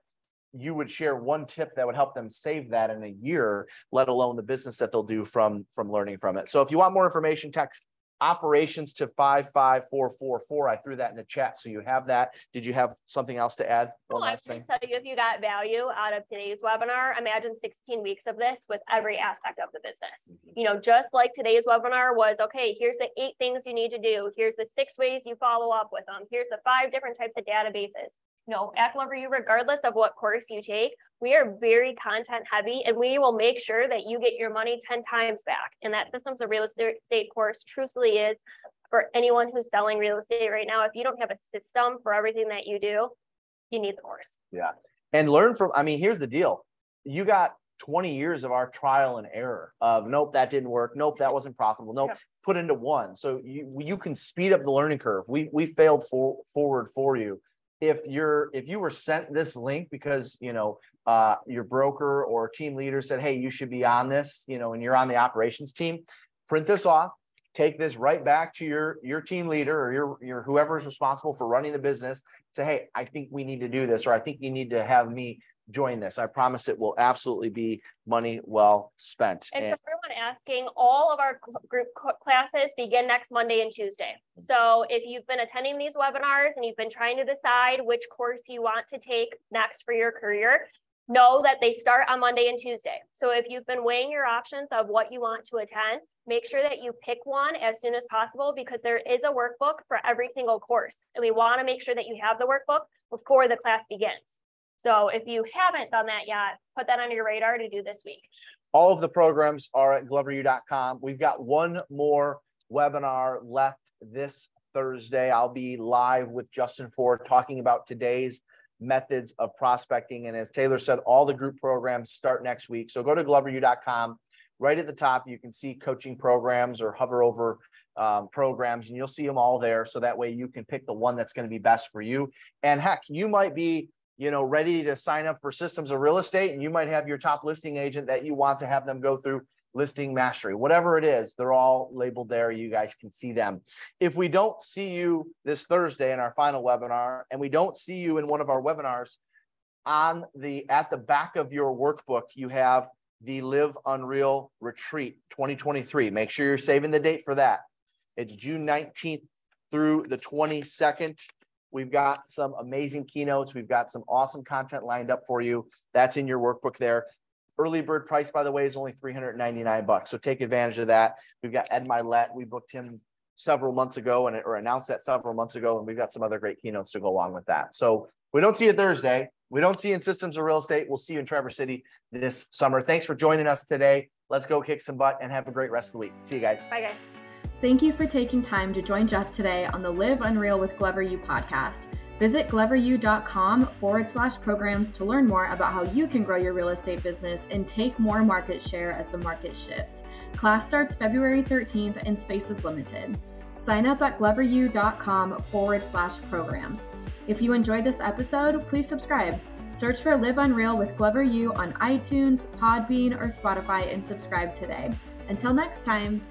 you would share one tip that would help them save that in a year, let alone the business that they'll do from, from learning from it. So if you want more information, text operations to five five four four four. I threw that in the chat, so you have that. Did you have something else to add? Well, I can tell you, if you got value out of today's webinar, imagine sixteen weeks of this with every aspect of the business. Mm-hmm. You know, just like today's webinar was, okay, here's the eight things you need to do. Here's the six ways you follow up with them. Here's the five different types of databases. No, at Glover, regardless of what course you take, we are very content heavy, and we will make sure that you get your money ten times back. And that Systems of Real Estate course truthfully is for anyone who's selling real estate right now. If you don't have a system for everything that you do, you need the course. Yeah. And learn from, I mean, here's the deal. You got twenty years of our trial and error of, nope, that didn't work. Nope, that wasn't profitable. Nope, yeah. put into one. So you, you can speed up the learning curve. We, we failed for, forward for you. If you're, if you were sent this link because, you know, uh, your broker or team leader said, hey, you should be on this, you know, and you're on the operations team, print this off, take this right back to your, your team leader or your, your, whoever's responsible for running the business, say, hey, I think we need to do this, or I think you need to have me join this. I promise it will absolutely be money well spent. And, and for everyone asking, all of our group classes begin next Monday and Tuesday. So if you've been attending these webinars and you've been trying to decide which course you want to take next for your career, know that they start on Monday and Tuesday. So if you've been weighing your options of what you want to attend, make sure that you pick one as soon as possible, because there is a workbook for every single course. And we want to make sure that you have the workbook before the class begins. So if you haven't done that yet, put that on your radar to do this week. All of the programs are at glover u dot com. We've got one more webinar left this Thursday. I'll be live with Justin Ford talking about today's methods of prospecting. And as Taylor said, all the group programs start next week. So go to glover u dot com. Right at the top, you can see coaching programs, or hover over Um, programs, and you'll see them all there. So that way you can pick the one that's going to be best for you. And heck, you might be, you know, ready to sign up for Systems of Real Estate, and you might have your top listing agent that you want to have them go through listing mastery, whatever it is, they're all labeled there. You guys can see them. If we don't see you this Thursday in our final webinar, and we don't see you in one of our webinars, on the, at the back of your workbook, you have the Live Unreal Retreat twenty twenty-three. Make sure you're saving the date for that. It's June nineteenth through the twenty-second. We've got some amazing keynotes. We've got some awesome content lined up for you. That's in your workbook there. Early bird price, by the way, is only three hundred ninety-nine bucks. So take advantage of that. We've got Ed Mylett. We booked him several months ago, and or announced that several months ago. And we've got some other great keynotes to go along with that. So we don't see you Thursday. We don't see you in Systems of Real Estate. We'll see you in Traverse City this summer. Thanks for joining us today. Let's go kick some butt and have a great rest of the week. See you guys. Bye, guys. Thank you for taking time to join Jeff today on the Live Unreal with Glover U podcast. Visit glover u dot com forward slash programs to learn more about how you can grow your real estate business and take more market share as the market shifts. Class starts February thirteenth and space is limited. Sign up at glover u dot com forward slash programs. If you enjoyed this episode, please subscribe. Search for Live Unreal with Glover U on iTunes, Podbean, or Spotify and subscribe today. Until next time.